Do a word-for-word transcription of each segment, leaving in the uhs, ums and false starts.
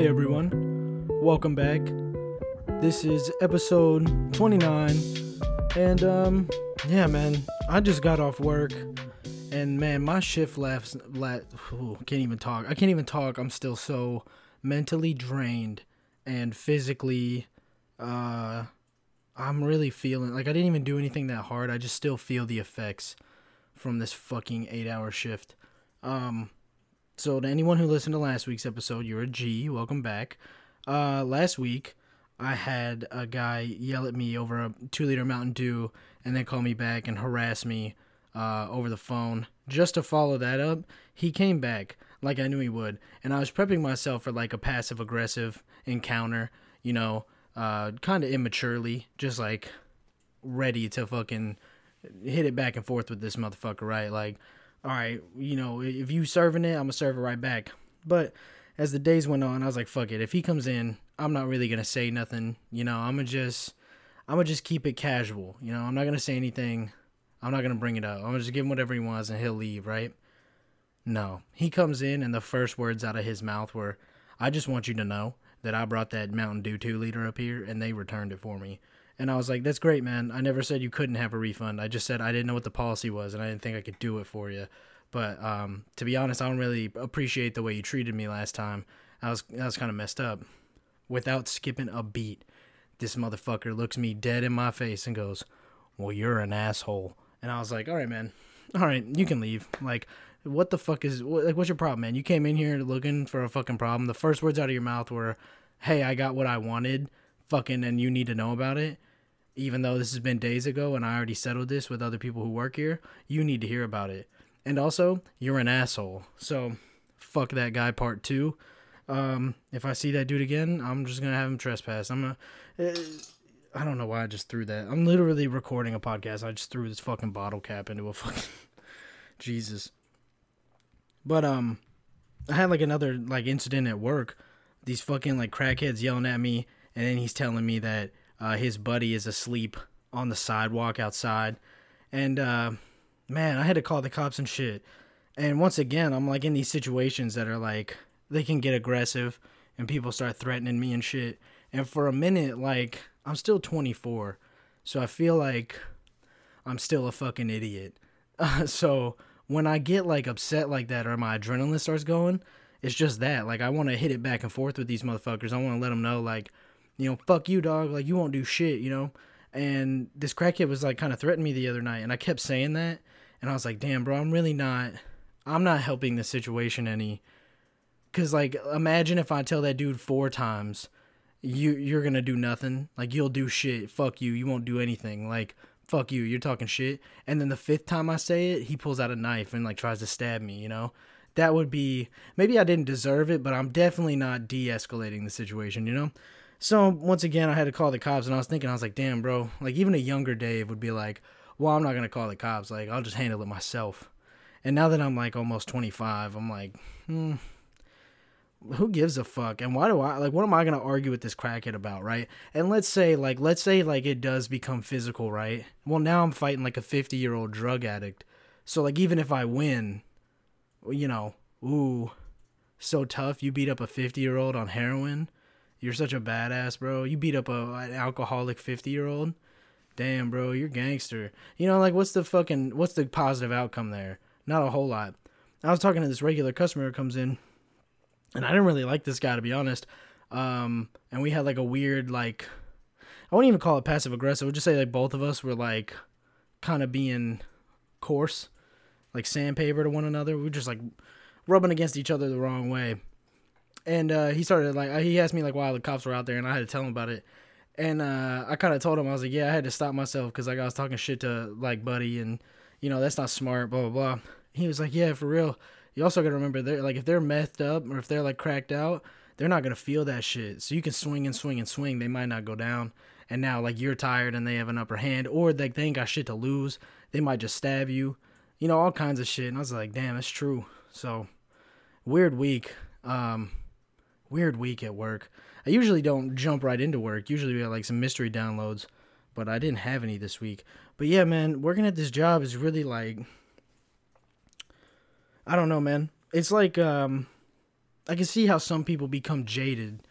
Hey everyone, welcome back. This is episode twenty-nine, and um, yeah, man, I just got off work, and man, my shift last, last ooh, can't even talk. I can't even talk. I'm still so mentally drained and physically, uh, I'm really feeling like I didn't even do anything that hard. I just still feel the effects from this fucking eight-hour shift. Um. So to anyone who listened to last week's episode, you're a G. Welcome back. Uh, last week, I had a guy yell at me over a two-liter Mountain Dew and then call me back and harass me uh, over the phone. Just to follow that up, he came back like I knew he would. And I was prepping myself for like a passive-aggressive encounter, you know, uh, kind of immaturely, just like ready to fucking hit it back and forth with this motherfucker, right? Like, all right, you know, if you serving it, I'm going to serve it right back. But as the days went on, I was like, fuck it. If he comes in, I'm not really going to say nothing. You know, I'm going to just, I'm going to just keep it casual. You know, I'm not going to say anything. I'm not going to bring it up. I'm going to just give him whatever he wants and he'll leave, right? No. He comes in and the first words out of his mouth were, I just want you to know that I brought that Mountain Dew two-liter up here and they returned it for me. And I was like, that's great, man. I never said you couldn't have a refund. I just said I didn't know what the policy was, and I didn't think I could do it for you. But um, to be honest, I don't really appreciate the way you treated me last time. I was I was kind of messed up. Without skipping a beat, this motherfucker looks me dead in my face and goes, well, you're an asshole. And I was like, all right, man. All right, you can leave. Like, what the fuck is, like, what's your problem, man? You came in here looking for a fucking problem. The first words out of your mouth were, hey, I got what I wanted, fucking, and you need to know about it. Even though this has been days ago and I already settled this with other people who work here, you need to hear about it. And also, you're an asshole. So, fuck that guy part two. Um, if I see that dude again, I'm just going to have him trespass. I'm gonna, I don't know why I just threw that. I'm literally recording a podcast. I just threw this fucking bottle cap into a fucking... Jesus. But, um, I had, like, another, like, incident at work. These fucking, like, crackheads yelling at me. And then he's telling me that Uh, his buddy is asleep on the sidewalk outside. And, uh, man, I had to call the cops and shit. And once again, I'm, like, in these situations that are, like, they can get aggressive and people start threatening me and shit. And for a minute, like, I'm still twenty-four. So I feel like I'm still a fucking idiot. Uh, so when I get, like, upset like that or my adrenaline starts going, it's just that. Like, I want to hit it back and forth with these motherfuckers. I want to let them know, like, you know, fuck you, dog, like, you won't do shit, you know, and this crackhead was, like, kind of threatening me the other night, and I kept saying that, and I was like, damn, bro, I'm really not, I'm not helping the situation any, because, like, imagine if I tell that dude four times, you, you're gonna do nothing, like, you'll do shit, fuck you, you won't do anything, like, fuck you, you're talking shit, and then the fifth time I say it, he pulls out a knife and, like, tries to stab me, you know, that would be, maybe I didn't deserve it, but I'm definitely not de-escalating the situation, you know. So, once again, I had to call the cops, and I was thinking, I was like, damn, bro, like, even a younger Dave would be like, well, I'm not going to call the cops, like, I'll just handle it myself. And now that I'm, like, almost twenty-five, I'm like, hmm, who gives a fuck, and why do I, like, what am I going to argue with this crackhead about, right? And let's say, like, let's say, like, it does become physical, right? Well, now I'm fighting, like, a fifty-year-old drug addict, so, like, even if I win, you know, ooh, so tough, you beat up a fifty-year-old on heroin? You're such a badass, bro. You beat up a, an alcoholic fifty-year-old. Damn, bro, you're gangster. You know, like, what's the fucking, what's the positive outcome there? Not a whole lot. I was talking to this regular customer who comes in, and I didn't really like this guy, to be honest. Um, and we had, like, a weird, like, I wouldn't even call it passive-aggressive. I would just say, like, both of us were, like, kind of being coarse, like sandpaper to one another. We were just, like, rubbing against each other the wrong way. And uh, he started, like, he asked me, like, why the cops were out there, and I had to tell him about it. And uh, I kind of told him, I was like, yeah, I had to stop myself because, like, I was talking shit to, like, Buddy, and, you know, that's not smart, blah, blah, blah. He was like, yeah, for real. You also got to remember, they're like, if they're methed up or if they're, like, cracked out, they're not going to feel that shit. So you can swing and swing and swing. They might not go down. And now, like, you're tired and they have an upper hand, or they, they ain't got shit to lose. They might just stab you. You know, all kinds of shit. And I was like, damn, that's true. So, weird week. Um... Weird week at work. I usually don't jump right into work. Usually we have, like, some mystery downloads, but I didn't have any this week. But yeah, man, working at this job is really, like, I don't know, man. It's like, um, I can see how some people become jaded,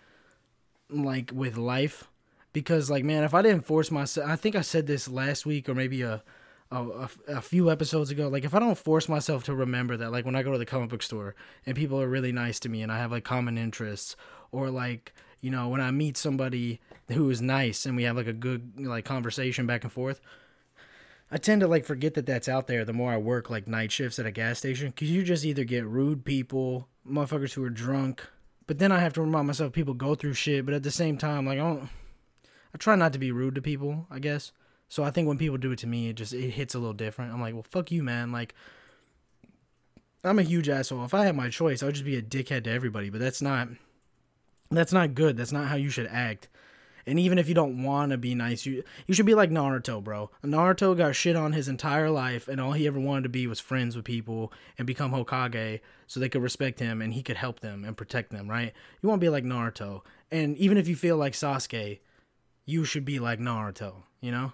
like, with life. Because, like, man, if I didn't force myself... I think I said this last week or maybe a, a, a few episodes ago. Like, if I don't force myself to remember that, like, when I go to the comic book store and people are really nice to me and I have, like, common interests, or, like, you know, when I meet somebody who is nice and we have, like, a good, like, conversation back and forth, I tend to, like, forget that that's out there the more I work, like, night shifts at a gas station. Because you just either get rude people, motherfuckers who are drunk, but then I have to remind myself people go through shit. But at the same time, like, I don't... I try not to be rude to people, I guess. So I think when people do it to me, it just, it hits a little different. I'm like, well, fuck you, man. Like, I'm a huge asshole. If I had my choice, I would just be a dickhead to everybody. But that's not, that's not good. That's not how you should act. And even if you don't want to be nice, you you should be like Naruto, bro. Naruto got shit on his entire life, and all he ever wanted to be was friends with people and become Hokage so they could respect him and he could help them and protect them, right? You want to be like Naruto. And even if you feel like Sasuke, you should be like Naruto, you know?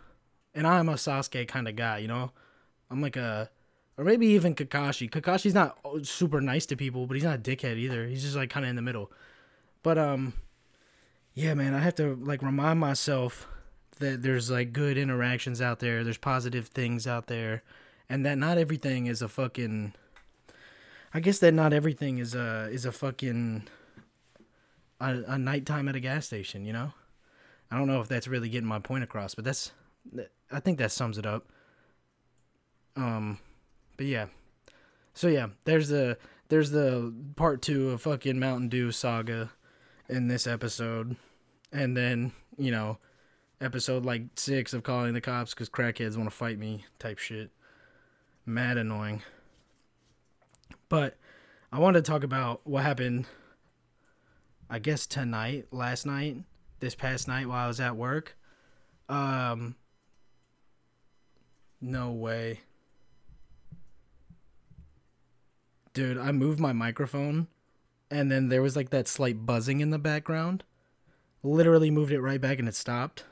And I'm a Sasuke kind of guy, you know? I'm like a... Or maybe even Kakashi. Kakashi's not super nice to people, but he's not a dickhead either. He's just, like, kind of in the middle. But, um... yeah, man, I have to, like, remind myself that there's, like, good interactions out there. There's positive things out there. And that not everything is a fucking... I guess that not everything is a, is a fucking... A, a nighttime at a gas station, you know? I don't know if that's really getting my point across, but that's, I think that sums it up. Um, but yeah. So yeah, there's the, there's the part two of fucking Mountain Dew saga in this episode. And then, you know, episode like six of calling the cops because crackheads want to fight me type shit. Mad annoying. But I wanted to talk about what happened, I guess tonight, last night. This past night while I was at work. Um, no way. Dude, I moved my microphone and then there was like that slight buzzing in the background. Literally moved it right back and it stopped.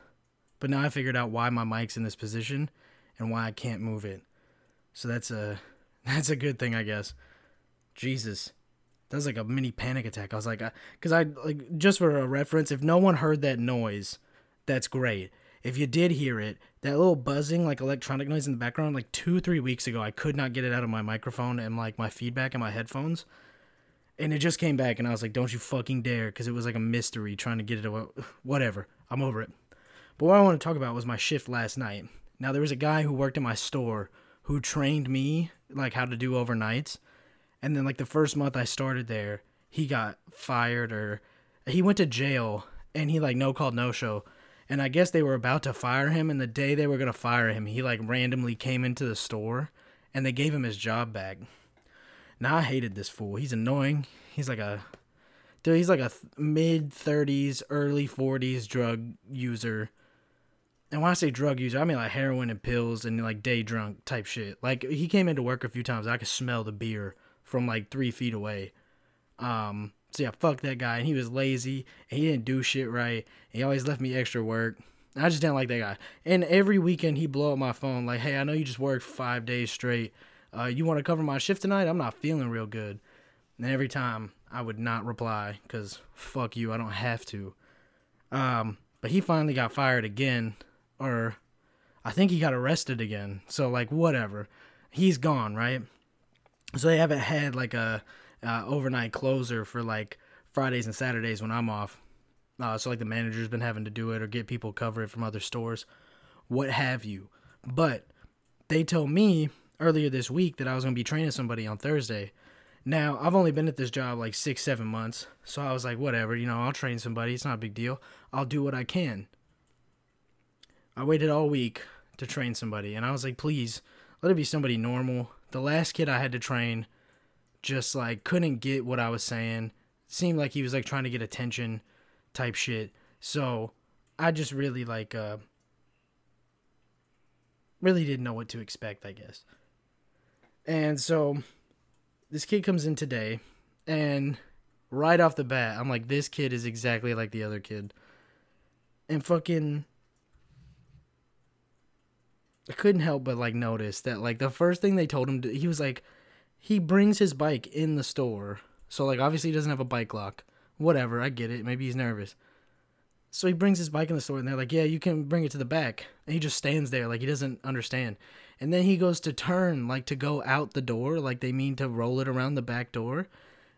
But now I figured out why my mic's in this position and why I can't move it. So that's a that's a good thing, I guess. Jesus. That was like a mini panic attack. I was like, because I, I, like, just for a reference, if no one heard that noise, that's great. If you did hear it, that little buzzing, like electronic noise in the background, like two, three weeks ago, I could not get it out of my microphone and like my feedback and my headphones. And it just came back and I was like, don't you fucking dare, because it was like a mystery trying to get it away. Whatever. I'm over it. But what I want to talk about was my shift last night. Now, there was a guy who worked in my store who trained me like how to do overnights. And then, like, the first month I started there, he got fired or he went to jail and he, like, no call, no show. And I guess they were about to fire him. And the day they were going to fire him, he, like, randomly came into the store and they gave him his job back. Now, I hated this fool. He's annoying. He's like a, dude, he's like a th- mid-thirties, early forties drug user. And when I say drug user, I mean, like, heroin and pills and, like, day drunk type shit. Like, he came into work a few times. I could smell the beer from like three feet away. Um, so yeah, fuck that guy. And he was lazy and he didn't do shit right. He always left me extra work. I just didn't like that guy. And every weekend he blow up my phone. Like, hey, I know you just worked five days straight. Uh, you want to cover my shift tonight? I'm not feeling real good. And every time I would not reply because fuck you. I don't have to. Um, but he finally got fired again, or I think he got arrested again. So like, whatever, he's gone. Right. So they haven't had, like, a uh, overnight closer for, like, Fridays and Saturdays when I'm off. Uh, so, like, the manager's been having to do it or get people covered from other stores, what have you. But they told me earlier this week that I was going to be training somebody on Thursday. Now, I've only been at this job, like, six, seven months. So I was like, whatever, you know, I'll train somebody. It's not a big deal. I'll do what I can. I waited all week to train somebody. And I was like, please, let it be somebody normal. The last kid I had to train just, like, couldn't get what I was saying. Seemed like he was, like, trying to get attention type shit. So I just really, like, uh, really didn't know what to expect, I guess. And so this kid comes in today, and right off the bat, I'm like, this kid is exactly like the other kid. And fucking... I couldn't help but, like, notice that, like, the first thing they told him, to, he was, like, he brings his bike in the store So, like, obviously he doesn't have a bike lock. Whatever, I get it. Maybe he's nervous. So he brings his bike in the store, and they're like, yeah, you can bring it to the back. And he just stands there like he doesn't understand. And then he goes to turn, like, to go out the door. Like, they mean to roll it around the back door.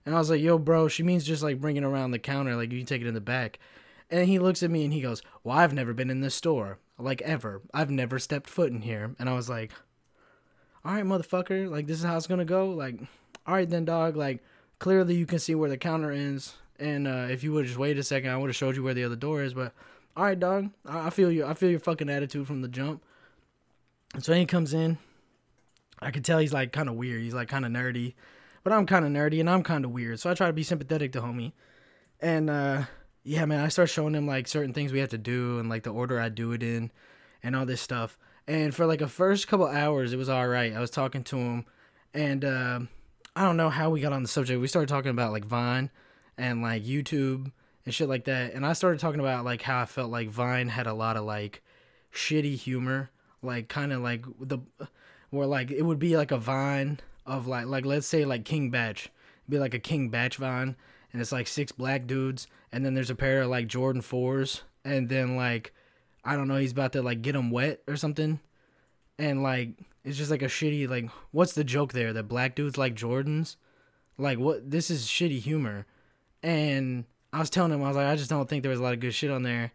And I was like, yo, bro, she means just, like, bring it around the counter. Like, you can take it in the back. And he looks at me, and he goes, well, I've never been in this store. Like, ever. I've never stepped foot in here. And I was like, all right, motherfucker. Like, this is how it's gonna go. Like, all right then, dog. Like, clearly you can see where the counter ends. And uh, if you would just wait a second, I would have showed you where the other door is. But, all right, dog. I-, I feel you. I feel your fucking attitude from the jump. And so he comes in. I could tell he's, like, kind of weird. He's, like, kind of nerdy. But I'm kind of nerdy, and I'm kind of weird. So I try to be sympathetic to homie. And, uh, yeah, man, I start showing him, like, certain things we have to do and, like, the order I do it in and all this stuff. And for, like, a first couple hours, it was all right. I was talking to him. And uh, I don't know how we got on the subject. We started talking about, like, Vine and, like, YouTube and shit like that. And I started talking about, like, how I felt like Vine had a lot of, like, shitty humor, like, kind of like the, where, like, it would be like a Vine of, like, like, let's say, like, King Batch. It'd be like a King Batch Vine, and it's like six black dudes, and then there's a pair of, like, Jordan fours, and then, like, I don't know, he's about to, like, get them wet or something, and, like, it's just like a shitty, like, what's the joke there, that black dudes like Jordans? Like, what, this is shitty humor. And I was telling him, I was like, I just don't think there was a lot of good shit on there,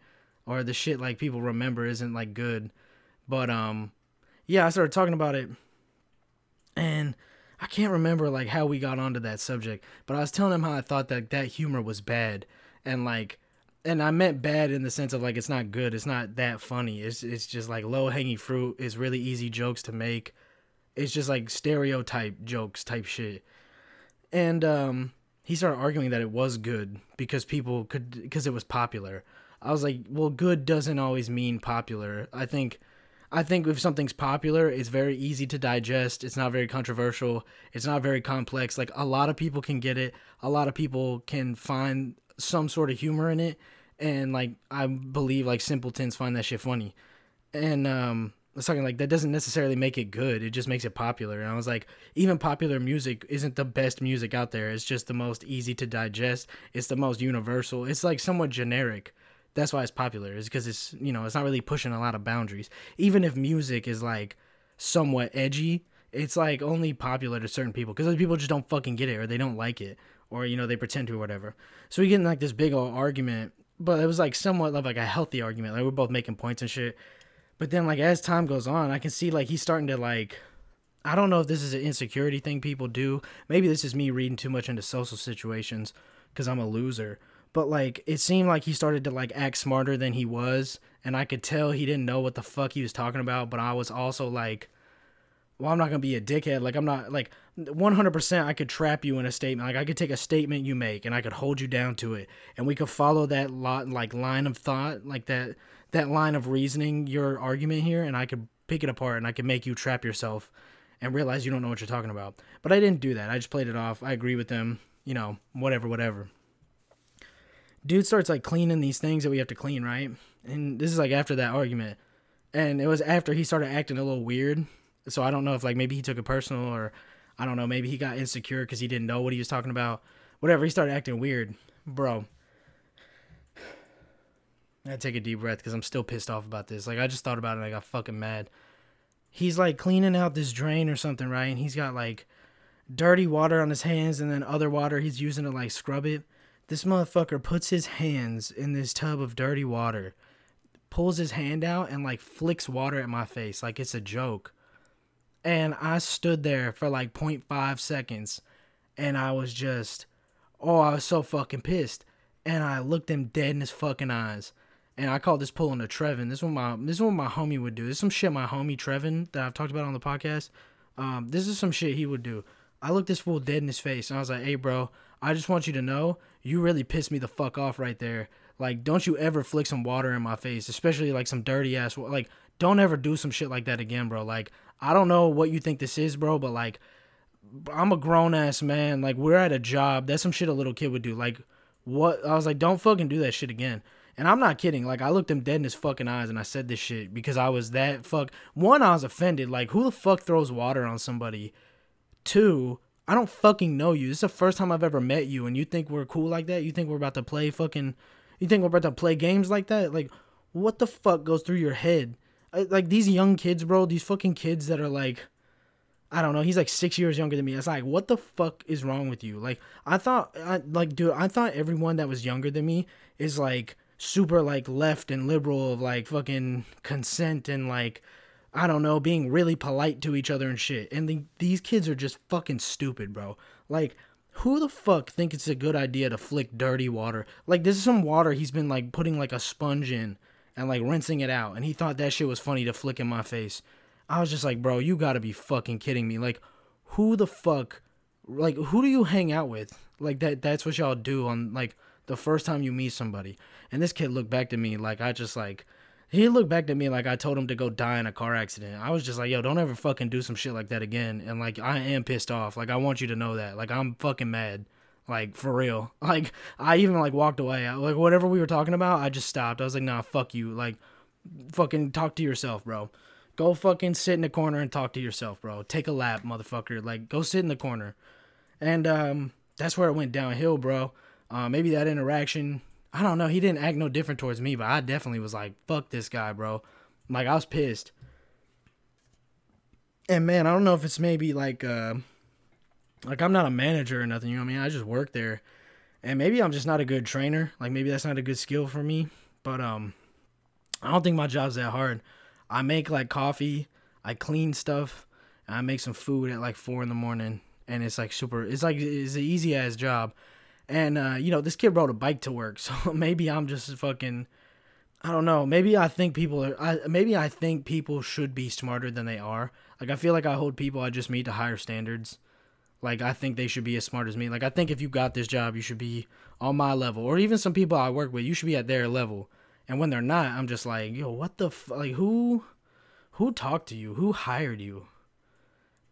or the shit, like, people remember isn't, like, good. But, um, yeah, I started talking about it, and I can't remember, like, how we got onto that subject, but I was telling him how I thought that that humor was bad, and, like, and I meant bad in the sense of, like, it's not good, it's not that funny, it's it's just, like, low-hanging fruit, it's really easy jokes to make, it's just, like, stereotype jokes type shit. And, um... he started arguing that it was good because people could, because it was popular. I was like, well, good doesn't always mean popular. I think, I think if something's popular, it's very easy to digest. It's not very controversial. It's not very complex. Like, a lot of people can get it. A lot of people can find some sort of humor in it. And, like, I believe, like, simpletons find that shit funny. And, um, I was talking, like, that doesn't necessarily make it good. It just makes it popular. And I was like, even popular music isn't the best music out there. It's just the most easy to digest. It's the most universal. It's, like, somewhat generic. That's why it's popular. It's because it's, you know, it's not really pushing a lot of boundaries. Even if music is, like, somewhat edgy, it's, like, only popular to certain people. Because other people just don't fucking get it, or they don't like it. Or, you know, they pretend to or whatever. So we get in, like, this big old argument. But it was, like, somewhat of, like, a healthy argument. Like, we're both making points and shit. But then, like, as time goes on, I can see, like, he's starting to, like, I don't know if this is an insecurity thing people do. Maybe this is me reading too much into social situations because I'm a loser. But, like, it seemed like he started to, like, act smarter than he was. And I could tell he didn't know what the fuck he was talking about. But I was also like, well, I'm not going to be a dickhead. Like, I'm not, like, one hundred percent I could trap you in a statement. Like, I could take a statement you make and I could hold you down to it. And we could follow that lot, like, line of thought, like that. that line of reasoning, your argument here, and I could pick it apart, and I could make you trap yourself and realize you don't know what you're talking about. But I didn't do that. I just played it off. I agree with them, you know, whatever, whatever. Dude starts, like, cleaning these things that we have to clean, right? And this is, like, after that argument. And it was after he started acting a little weird. So I don't know if, like, maybe he took it personal, or I don't know, maybe he got insecure because he didn't know what he was talking about. Whatever, he started acting weird. Bro. I take a deep breath because I'm still pissed off about this. Like, I just thought about it and I got fucking mad. He's, like, cleaning out this drain or something, right? And he's got, like, dirty water on his hands and then other water he's using to, like, scrub it. This motherfucker puts his hands in this tub of dirty water, pulls his hand out, and, like, flicks water at my face like it's a joke. And I stood there for, like, zero point five seconds, and I was just, oh, I was so fucking pissed. And I looked him dead in his fucking eyes. And I call this pulling a Trevin. This is what my this is what my homie would do. This is some shit my homie Trevin that I've talked about on the podcast. Um, this is some shit he would do. I looked this fool dead in his face and I was like, "Hey, bro, I just want you to know you really pissed me the fuck off right there. Like, don't you ever flick some water in my face, especially like some dirty ass. Like, don't ever do some shit like that again, bro. Like, I don't know what you think this is, bro, but like, I'm a grown ass man. Like, we're at a job. That's some shit a little kid would do. Like, what? I was like, don't fucking do that shit again." And I'm not kidding. Like, I looked him dead in his fucking eyes and I said this shit because I was that fuck. One, I was offended. Like, who the fuck throws water on somebody? Two, I don't fucking know you. This is the first time I've ever met you, and you think we're cool like that? You think we're about to play fucking... You think we're about to play games like that? Like, what the fuck goes through your head? I, like, these young kids, bro, these fucking kids that are like... I don't know, he's like six years younger than me. It's like, what the fuck is wrong with you? Like, I thought... I, like, dude, I thought everyone that was younger than me is, like, super, like, left and liberal of, like, fucking consent and, like... I don't know, being really polite to each other and shit. And the, these kids are just fucking stupid, bro. Like, who the fuck think it's a good idea to flick dirty water? Like, this is some water he's been, like, putting, like, a sponge in and, like, rinsing it out. And he thought that shit was funny to flick in my face. I was just like, bro, you gotta be fucking kidding me. Like, who the fuck, like, who do you hang out with? Like, that that's what y'all do on, like, the first time you meet somebody. And this kid looked back to me like I just, like... He looked back at me like I told him to go die in a car accident. I was just like, yo, don't ever fucking do some shit like that again. And, like, I am pissed off. Like, I want you to know that. Like, I'm fucking mad. Like, for real. Like, I even, like, walked away. I, like, whatever we were talking about, I just stopped. I was like, nah, fuck you. Like, fucking talk to yourself, bro. Go fucking sit in the corner and talk to yourself, bro. Take a lap, motherfucker. Like, go sit in the corner. And um, that's where it went downhill, bro. Uh, maybe that interaction... I don't know, he didn't act no different towards me, but I definitely was like, fuck this guy, bro. Like, I was pissed. And, man, I don't know if it's maybe, like, uh, like, I'm not a manager or nothing, you know what I mean? I just work there. And maybe I'm just not a good trainer. Like, maybe that's not a good skill for me. But, um, I don't think my job's that hard. I make, like, coffee, I clean stuff, and I make some food at, like, four in the morning. And it's, like, super, it's, like, it's an easy-ass job. And, uh, you know, this kid rode a bike to work, so maybe I'm just fucking, I don't know, maybe I think people are, I, maybe I think people should be smarter than they are. Like, I feel like I hold people I just meet to higher standards. Like, I think they should be as smart as me. Like, I think if you got this job, you should be on my level, or even some people I work with, you should be at their level. And when they're not, I'm just like, yo, what the, f-? like, who, who talked to you? Who hired you?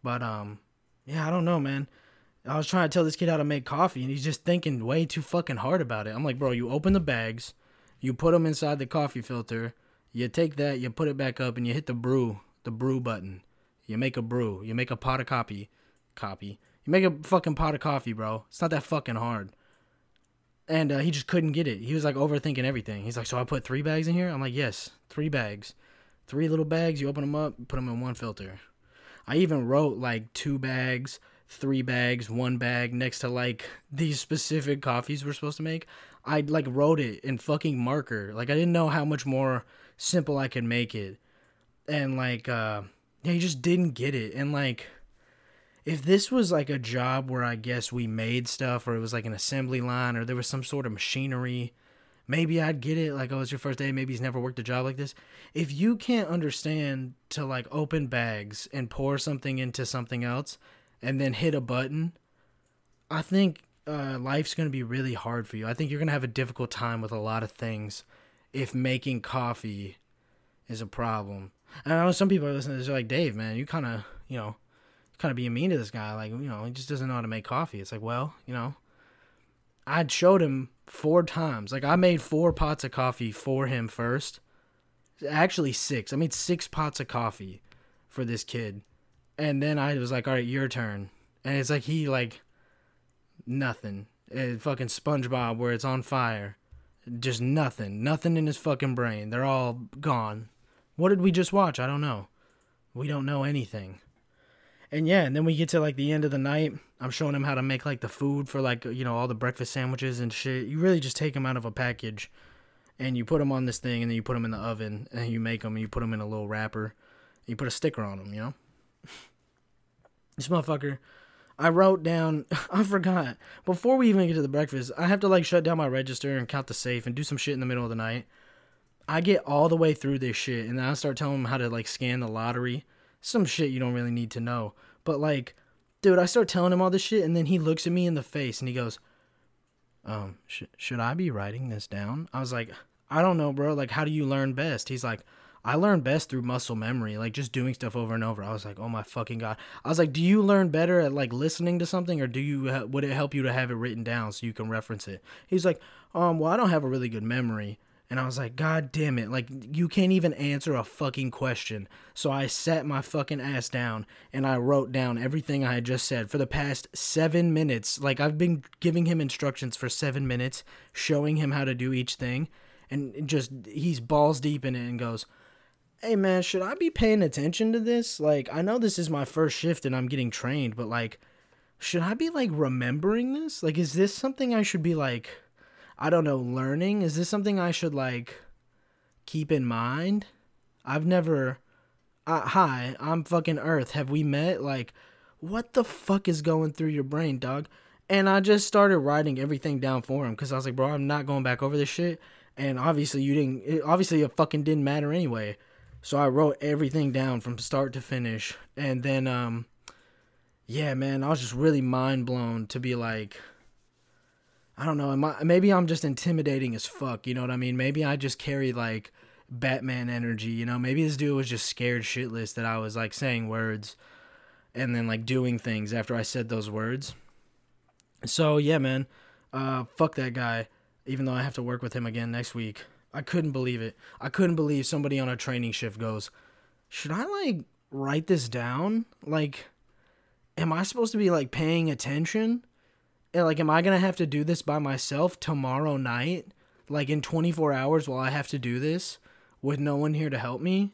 But, um, yeah, I don't know, man. I was trying to tell this kid how to make coffee, and he's just thinking way too fucking hard about it. I'm like, bro, you open the bags, you put them inside the coffee filter, you take that, you put it back up, and you hit the brew, the brew button. You make a brew. You make a pot of coffee. Copy. You make a fucking pot of coffee, bro. It's not that fucking hard. And uh, he just couldn't get it. He was, like, overthinking everything. He's like, so I put three bags in here? I'm like, yes, three bags. Three little bags, you open them up, put them in one filter. I even wrote, like, two bags... three bags, one bag next to, like, these specific coffees we're supposed to make. I, like, wrote it in fucking marker. Like, I didn't know how much more simple I could make it. And, like, uh, yeah, you just didn't get it. And, like, if this was, like, a job where I guess we made stuff, or it was, like, an assembly line, or there was some sort of machinery, maybe I'd get it. Like, oh, it's your first day. Maybe he's never worked a job like this. If you can't understand to, like, open bags and pour something into something else... and then hit a button, I think uh, life's going to be really hard for you. I think you're going to have a difficult time with a lot of things if making coffee is a problem. And I know some people are listening to this, they're like, Dave, man, you kind of, you know, kind of being mean to this guy. Like, you know, he just doesn't know how to make coffee. It's like, well, you know, I showed him four times. Like, I made four pots of coffee for him first. Actually, six. I made six pots of coffee for this kid. And then I was like, all right, your turn. And it's like he, like, nothing. It fucking SpongeBob where it's on fire. Just nothing. Nothing in his fucking brain. They're all gone. What did we just watch? I don't know. We don't know anything. And, yeah, and then we get to, like, the end of the night. I'm showing him how to make, like, the food for, like, you know, all the breakfast sandwiches and shit. You really just take them out of a package. And you put them on this thing, and then you put them in the oven. And you make them, and you put them in a little wrapper. You put a sticker on them, you know? This motherfucker, I wrote down, I forgot, before we even get to the breakfast, I have to, like, shut down my register and count the safe and do some shit in the middle of the night. I get all the way through this shit, and then I start telling him how to, like, scan the lottery, some shit you don't really need to know, but, like, dude, I start telling him all this shit, and then he looks at me in the face, and he goes, um, sh- should I be writing this down? I was like, I don't know, bro, like, how do you learn best? He's like, I learn best through muscle memory, like, just doing stuff over and over. I was like, oh, my fucking God. I was like, do you learn better at, like, listening to something, or do you, would it help you to have it written down so you can reference it? He's like, um, well, I don't have a really good memory. And I was like, God damn it. Like, you can't even answer a fucking question. So I sat my fucking ass down and I wrote down everything I had just said for the past seven minutes. Like, I've been giving him instructions for seven minutes, showing him how to do each thing. And just, he's balls deep in it and goes, hey, man, should I be paying attention to this? Like, I know this is my first shift and I'm getting trained, but, like, should I be, like, remembering this? Like, is this something I should be, like... I don't know, learning? Is this something I should, like, keep in mind? I've never... Uh, hi, I'm fucking Earth. Have we met? Like, what the fuck is going through your brain, dog? And I just started writing everything down for him, because I was like, bro, I'm not going back over this shit. And obviously you didn't... It, obviously it fucking didn't matter anyway. So I wrote everything down from start to finish. And then, um... yeah, man, I was just really mind-blown to be like... I don't know, am I, maybe I'm just intimidating as fuck, you know what I mean? Maybe I just carry, like, Batman energy, you know? Maybe this dude was just scared shitless that I was, like, saying words and then, like, doing things after I said those words. So, yeah, man, uh, fuck that guy, even though I have to work with him again next week. I couldn't believe it. I couldn't believe somebody on a training shift goes, should I, like, write this down? Like, am I supposed to be, like, paying attention? Like, am I going to have to do this by myself tomorrow night? Like, in twenty-four hours while I have to do this with no one here to help me?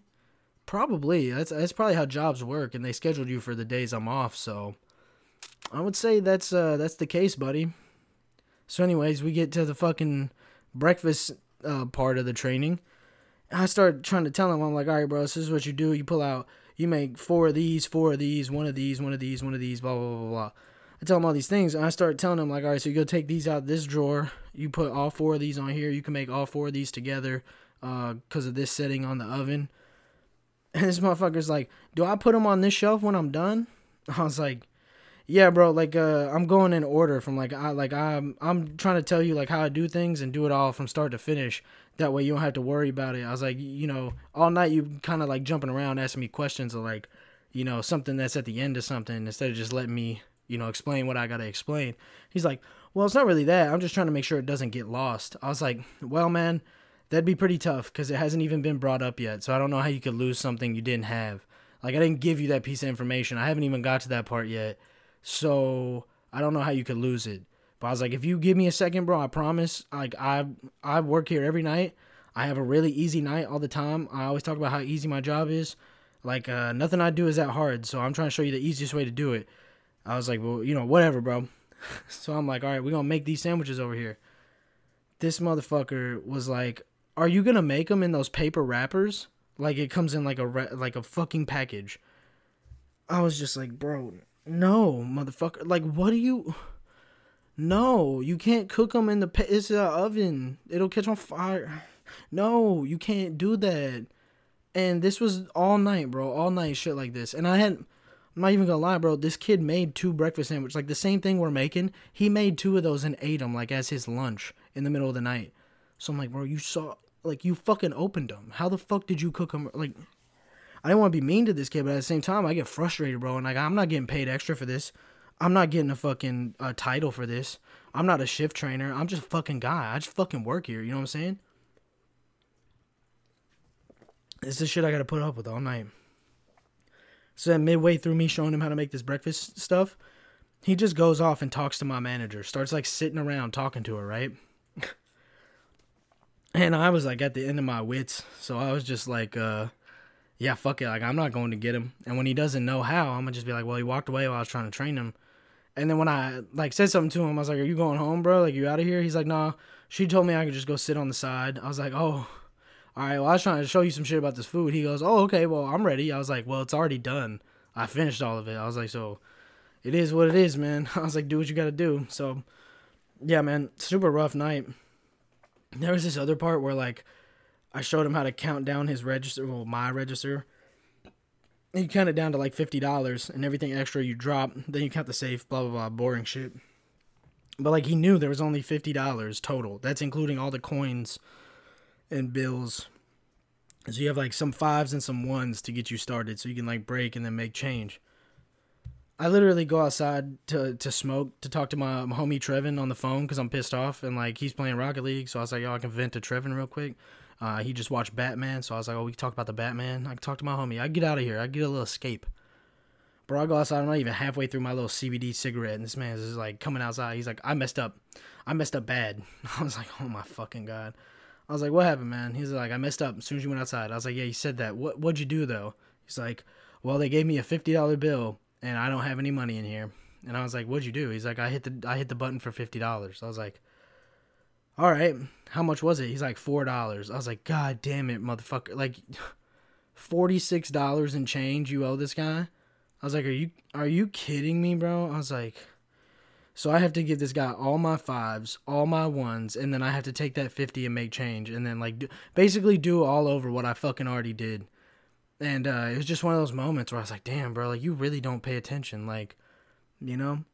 Probably. That's that's probably how jobs work, and they scheduled you for the days I'm off, so I would say that's uh, that's the case, buddy. So anyways, we get to the fucking breakfast uh, part of the training. I start trying to tell him, I'm like, all right, bro, this is what you do. You pull out, you make four of these, four of these, one of these, one of these, one of these, blah, blah, blah, blah. I tell him all these things, and I start telling him, like, all right, so you go take these out of this drawer, you put all four of these on here, you can make all four of these together, uh, because of this setting on the oven, and this motherfucker's like, do I put them on this shelf when I'm done? I was like, yeah, bro, like, uh, I'm going in order from, like, I, like, I'm, I'm trying to tell you, like, how I do things and do it all from start to finish, that way you don't have to worry about it. I was like, you know, all night you kind of, like, jumping around, asking me questions of, like, you know, something that's at the end of something, instead of just letting me... you know, explain what I got to explain. He's like, well, it's not really that. I'm just trying to make sure it doesn't get lost. I was like, well, man, that'd be pretty tough because it hasn't even been brought up yet. So I don't know how you could lose something you didn't have. Like, I didn't give you that piece of information. I haven't even got to that part yet. So I don't know how you could lose it. But I was like, if you give me a second, bro, I promise. Like, I, I work here every night. I have a really easy night all the time. I always talk about how easy my job is. Like, uh, nothing I do is that hard. So I'm trying to show you the easiest way to do it. I was like, well, you know, whatever, bro. So I'm like, all right, we're going to make these sandwiches over here. This motherfucker was like, are you going to make them in those paper wrappers? Like, it comes in like a ra- like a fucking package. I was just like, bro, no, motherfucker. Like, what do you... No, you can't cook them in the... Pa- it's an oven. It'll catch on fire. No, you can't do that. And this was all night, bro. All night shit like this. And I had... I'm not even gonna lie, bro. This kid made two breakfast sandwiches. Like, the same thing we're making. He made two of those and ate them, like, as his lunch in the middle of the night. So I'm like, bro, you saw... Like, you fucking opened them. How the fuck did you cook them? Like, I didn't want to be mean to this kid, but at the same time, I get frustrated, bro. And, like, I'm not getting paid extra for this. I'm not getting a fucking uh, title for this. I'm not a shift trainer. I'm just a fucking guy. I just fucking work here. You know what I'm saying? It's the shit I gotta put up with all night. So then midway through me showing him how to make this breakfast stuff, he just goes off and talks to my manager. Starts, like, sitting around talking to her, right? And I was, like, at the end of my wits. So I was just like, uh, yeah, fuck it. Like, I'm not going to get him. And when he doesn't know how, I'm going to just be like, well, he walked away while I was trying to train him. And then when I, like, said something to him, I was like, are you going home, bro? Like, you out of here? He's like, nah. She told me I could just go sit on the side. I was like, oh. All right, well, I was trying to show you some shit about this food. He goes, oh, okay, well, I'm ready. I was like, well, it's already done. I finished all of it. I was like, so it is what it is, man. I was like, do what you got to do. So, yeah, man, super rough night. There was this other part where, like, I showed him how to count down his register, well, my register. You count it down to, like, fifty dollars, and everything extra you drop. Then you count the safe, blah, blah, blah, boring shit. But, like, he knew there was only fifty dollars total. That's including all the coins and bills. So you have, like, some fives and some ones to get you started so you can, like, break and then make change. I literally go outside to, to smoke, to talk to my, my homie Trevin on the phone because I'm pissed off. And, like, he's playing Rocket League. So I was like, yo, I can vent to Trevin real quick. Uh, he just watched Batman. So I was like, oh, we can talk about the Batman. I can talk to my homie. I get out of here. I get a little escape. Bro, I go outside. I'm not even halfway through my little C B D cigarette. And this man is, like, coming outside. He's like, I messed up. I messed up bad. I was like, oh, my fucking God. I was like, what happened, man? He's like, I messed up as soon as you went outside. I was like, yeah, you said that. What, what'd you do, though? He's like, well, they gave me a fifty dollar bill. And I don't have any money in here. And I was like, what'd you do? He's like, I hit the I hit the button for fifty dollars. I was like, all right, how much was it? He's like, four dollars. I was like, God damn it, motherfucker. Like, forty-six dollars in change you owe this guy? I was like, are you are you kidding me, bro? I was like, so I have to give this guy all my fives, all my ones, and then I have to take that fifty and make change. And then, like, do, basically do all over what I fucking already did. And uh, it was just one of those moments where I was like, damn, bro, like, you really don't pay attention, like, you know?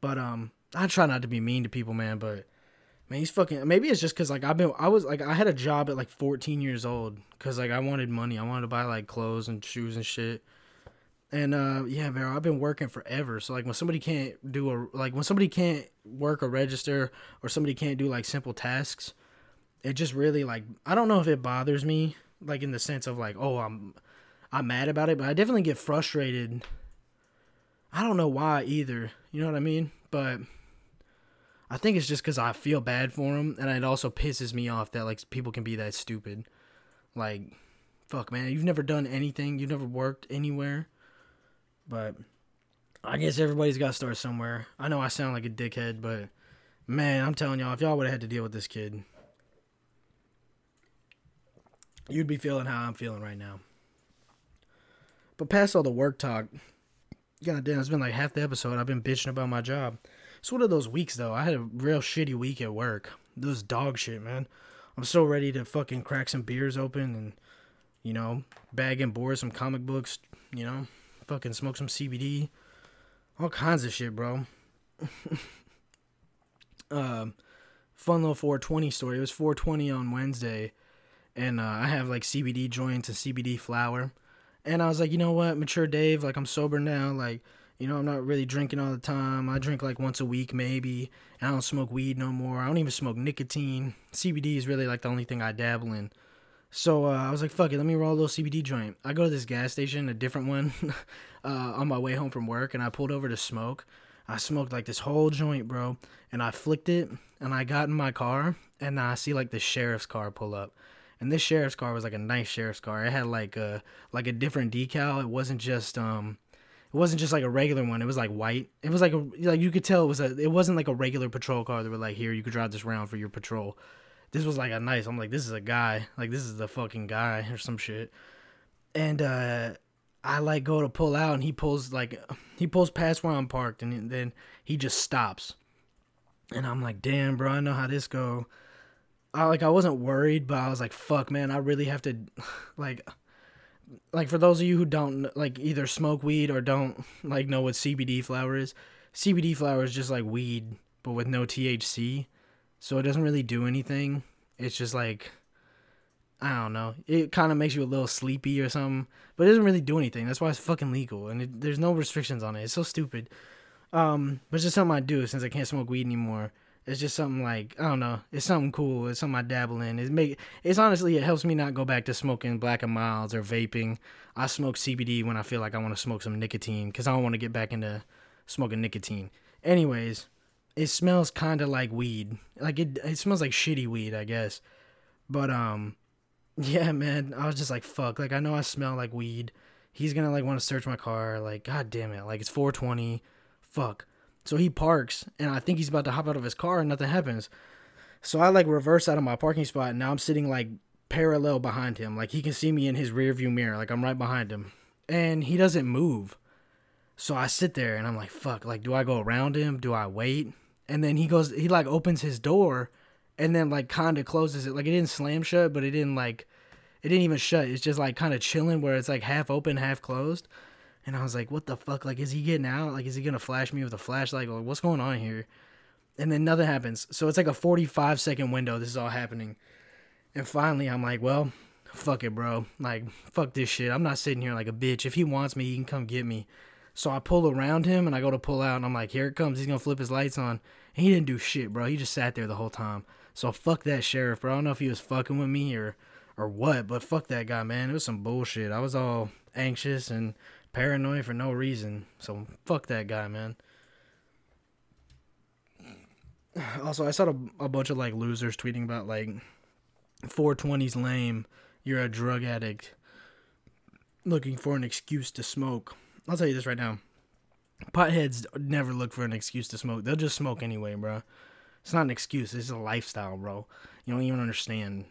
But um, I try not to be mean to people, man, but, man, he's fucking, maybe it's just because, like, I've been, I was, like, I had a job at, like, fourteen years old because, like, I wanted money. I wanted to buy, like, clothes and shoes and shit. And, uh, yeah, man, I've been working forever. So, like, when somebody can't do a, like, when somebody can't work or register or somebody can't do, like, simple tasks, it just really, like, I don't know if it bothers me, like, in the sense of, like, oh, I'm... I'm mad about it, but I definitely get frustrated. I don't know why either. You know what I mean? But I think it's just because I feel bad for them, and it also pisses me off that, like, people can be that stupid. Like, fuck, man, you've never done anything. You've never worked anywhere. But I guess everybody's got to start somewhere. I know I sound like a dickhead, but, man, I'm telling y'all, if y'all would have had to deal with this kid, you'd be feeling how I'm feeling right now. But past all the work talk, goddamn, it's been like half the episode. I've been bitching about my job. It's one of those weeks, though. I had a real shitty week at work. It was dog shit, man. I'm so ready to fucking crack some beers open and, you know, bag and board some comic books, you know, fucking smoke some C B D. All kinds of shit, bro. um, fun little four twenty story. It was four twenty on Wednesday, and uh, I have, like, C B D joints and C B D flower. And I was like, you know what, mature Dave, like, I'm sober now, like, you know, I'm not really drinking all the time. I drink, like, once a week, maybe, and I don't smoke weed no more. I don't even smoke nicotine. C B D is really, like, the only thing I dabble in. So, uh, I was like, fuck it, let me roll a little C B D joint. I go to this gas station, a different one, uh, on my way home from work, and I pulled over to smoke. I smoked, like, this whole joint, bro, and I flicked it, and I got in my car, and I see, like, the sheriff's car pull up. And this sheriff's car was, like, a nice sheriff's car. It had, like, a like a different decal. It wasn't just um, it wasn't just like a regular one. It was like white. It was like a like you could tell it was a it wasn't like a regular patrol car. They were like, here, you could drive this round for your patrol. This was like a nice. I'm like, this is a guy. Like, this is the fucking guy or some shit. And uh, I like go to pull out, and he pulls like he pulls past where I'm parked, and then he just stops. And I'm like, damn, bro, I know how this go. I, like, I wasn't worried, but I was like, fuck, man, I really have to, like, like, for those of you who don't, like, either smoke weed or don't, like, know what C B D flower is, C B D flower is just, like, weed, but with no T H C, so it doesn't really do anything. It's just, like, I don't know, it kind of makes you a little sleepy or something, but it doesn't really do anything. That's why it's fucking legal, and it, there's no restrictions on it. It's so stupid, um, but it's just something I do since I can't smoke weed anymore. It's just something like, I don't know, it's something cool, it's something I dabble in. It make, it's honestly, it helps me not go back to smoking Black and Milds or vaping. I smoke C B D when I feel like I want to smoke some nicotine, because I don't want to get back into smoking nicotine. Anyways, it smells kind of like weed. Like, it it smells like shitty weed, I guess. But, um, yeah, man, I was just like, fuck, like, I know I smell like weed. He's gonna, like, want to search my car, like, god damn it, like, it's four twenty, fuck. So he parks, and I think he's about to hop out of his car, and nothing happens. So I, like, reverse out of my parking spot, and now I'm sitting, like, parallel behind him. Like, he can see me in his rearview mirror. Like, I'm right behind him. And he doesn't move. So I sit there, and I'm like, fuck, like, do I go around him? Do I wait? And then he goes, he, like, opens his door, and then, like, kind of closes it. Like, it didn't slam shut, but it didn't, like, it didn't even shut. It's just, like, kind of chilling where it's, like, half open, half closed. And I was like, what the fuck? Like, is he getting out? Like, is he going to flash me with a flashlight? Like, what's going on here? And then nothing happens. So it's like a forty-five second window. This is all happening. And finally, I'm like, well, fuck it, bro. Like, fuck this shit. I'm not sitting here like a bitch. If he wants me, he can come get me. So I pull around him, and I go to pull out, and I'm like, here it comes. He's going to flip his lights on. And he didn't do shit, bro. He just sat there the whole time. So fuck that sheriff, bro. I don't know if he was fucking with me or, or what, but fuck that guy, man. It was some bullshit. I was all anxious and paranoid for no reason. So fuck that guy, man. Also, I saw a, a bunch of, like, losers tweeting about, like, four twenty's lame. You're a drug addict looking for an excuse to smoke. I'll tell you this right now. Potheads never look for an excuse to smoke. They'll just smoke anyway, bro. It's not an excuse. It's a lifestyle, bro. You don't even understand,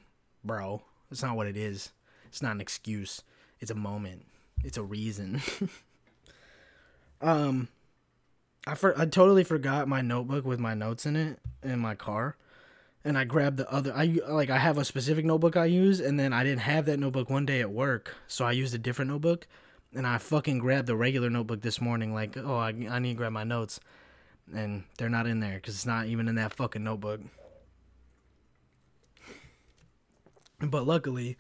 bro. It's not what it is. It's not an excuse. It's a moment. It's a reason. um... I for, I totally forgot my notebook with my notes in it in my car, and I grabbed the other. I like I have a specific notebook I use, and then I didn't have that notebook one day at work, so I used a different notebook, and I fucking grabbed the regular notebook this morning. Like, oh, I I need to grab my notes, and they're not in there because it's not even in that fucking notebook. But luckily,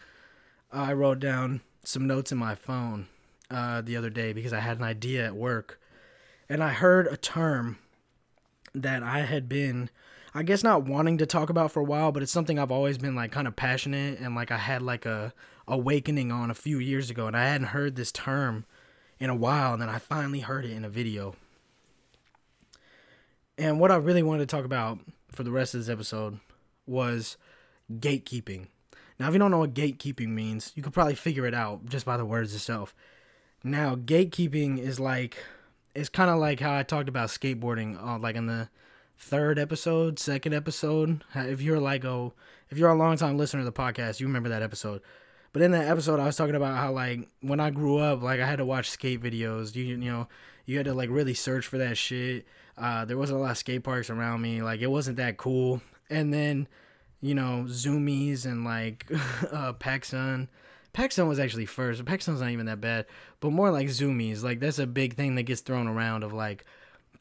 I wrote down some notes in my phone uh, the other day because I had an idea at work. And I heard a term that I had been, I guess, not wanting to talk about for a while, but it's something I've always been, like, kind of passionate and, like, I had, like, a awakening on a few years ago, and I hadn't heard this term in a while, and then I finally heard it in a video. And what I really wanted to talk about for the rest of this episode was gatekeeping. Now, if you don't know what gatekeeping means, you could probably figure it out just by the words itself. Now, gatekeeping is like... It's kind of like how I talked about skateboarding, uh, like in the third episode, second episode. If you're like, oh, if you're a long-time listener to the podcast, you remember that episode. But in that episode, I was talking about how, like, when I grew up, like, I had to watch skate videos. You, you know, you had to, like, really search for that shit. Uh, there wasn't a lot of skate parks around me. Like, it wasn't that cool. And then, you know, Zoomies and, like, uh, PacSun. PacSun was actually first. PacSun's not even that bad, but more like Zoomies. Like, that's a big thing that gets thrown around of, like,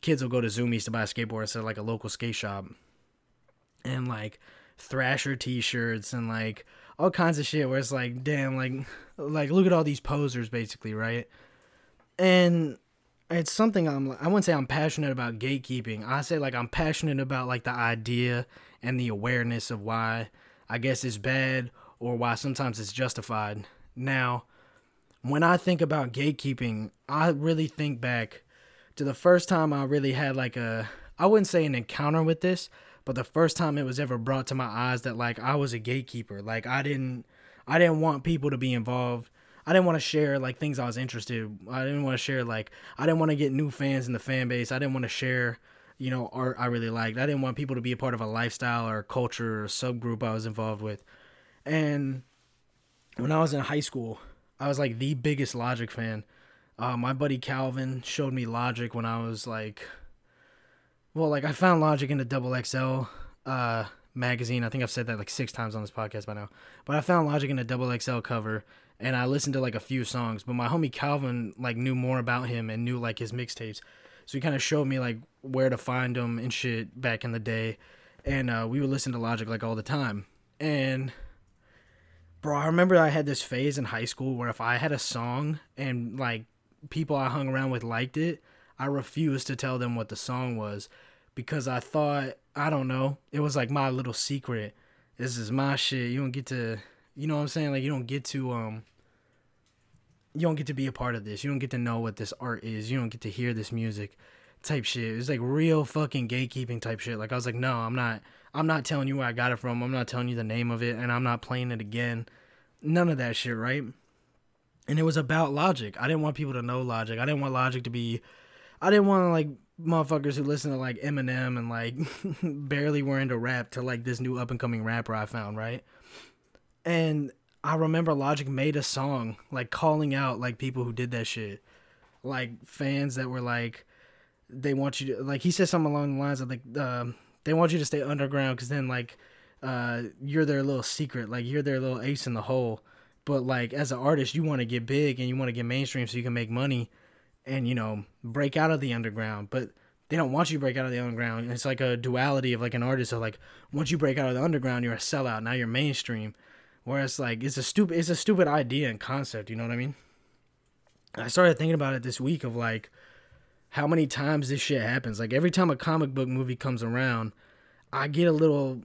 kids will go to Zoomies to buy a skateboard instead of, like, a local skate shop. And, like, Thrasher t-shirts and, like, all kinds of shit where it's like, damn, like, like look at all these posers, basically, right? And it's something I'm, I wouldn't say I'm passionate about gatekeeping. I say, like, I'm passionate about, like, the idea and the awareness of why I guess it's bad or why sometimes it's justified. Now, when I think about gatekeeping, I really think back to the first time I really had, like, a, I wouldn't say an encounter with this, but the first time it was ever brought to my eyes that, like, I was a gatekeeper. Like, I didn't, I didn't want people to be involved. I didn't want to share, like, things I was interested. I didn't want to share, like, I didn't want to get new fans in the fan base. I didn't want to share, you know, art I really liked. I didn't want people to be a part of a lifestyle or culture or subgroup I was involved with. And when I was in high school, I was, like, the biggest Logic fan. Uh, my buddy Calvin showed me Logic when I was, like, well, like, I found Logic in the Double X L uh, magazine. I think I've said that, like, six times on this podcast by now. But I found Logic in the Double X L cover, and I listened to, like, a few songs. But my homie Calvin, like, knew more about him and knew, like, his mixtapes. So he kind of showed me, like, where to find him and shit back in the day. And uh, we would listen to Logic, like, all the time. And... Bro, I remember I had this phase in high school where if I had a song and, like, people I hung around with liked it, I refused to tell them what the song was because I thought, I don't know, it was, like, my little secret. This is my shit. You don't get to, you know what I'm saying? Like, you don't get to, um, you don't get to be a part of this. You don't get to know what this art is. You don't get to hear this music type shit. It was, like, real fucking gatekeeping type shit. Like, I was like, no, I'm not. I'm not telling you where I got it from. I'm not telling you the name of it, and I'm not playing it again. None of that shit, right? And it was about Logic. I didn't want people to know Logic. I didn't want Logic to be... I didn't want, like, motherfuckers who listen to, like, Eminem and, like, barely were into rap to, like, this new up-and-coming rapper I found, right? And I remember Logic made a song, like, calling out, like, people who did that shit. Like, fans that were, like, they want you to... Like, he said something along the lines of, like, um... they want you to stay underground because then, like, uh, you're their little secret. Like, you're their little ace in the hole. But, like, as an artist, you want to get big and you want to get mainstream so you can make money and, you know, break out of the underground. But they don't want you to break out of the underground. And it's like a duality of, like, an artist. So, like, once you break out of the underground, you're a sellout. Now you're mainstream. Whereas, like, it's a stupid, it's a stupid idea and concept. You know what I mean? I started thinking about it this week of, like, how many times this shit happens. Like, every time a comic book movie comes around, I get a little...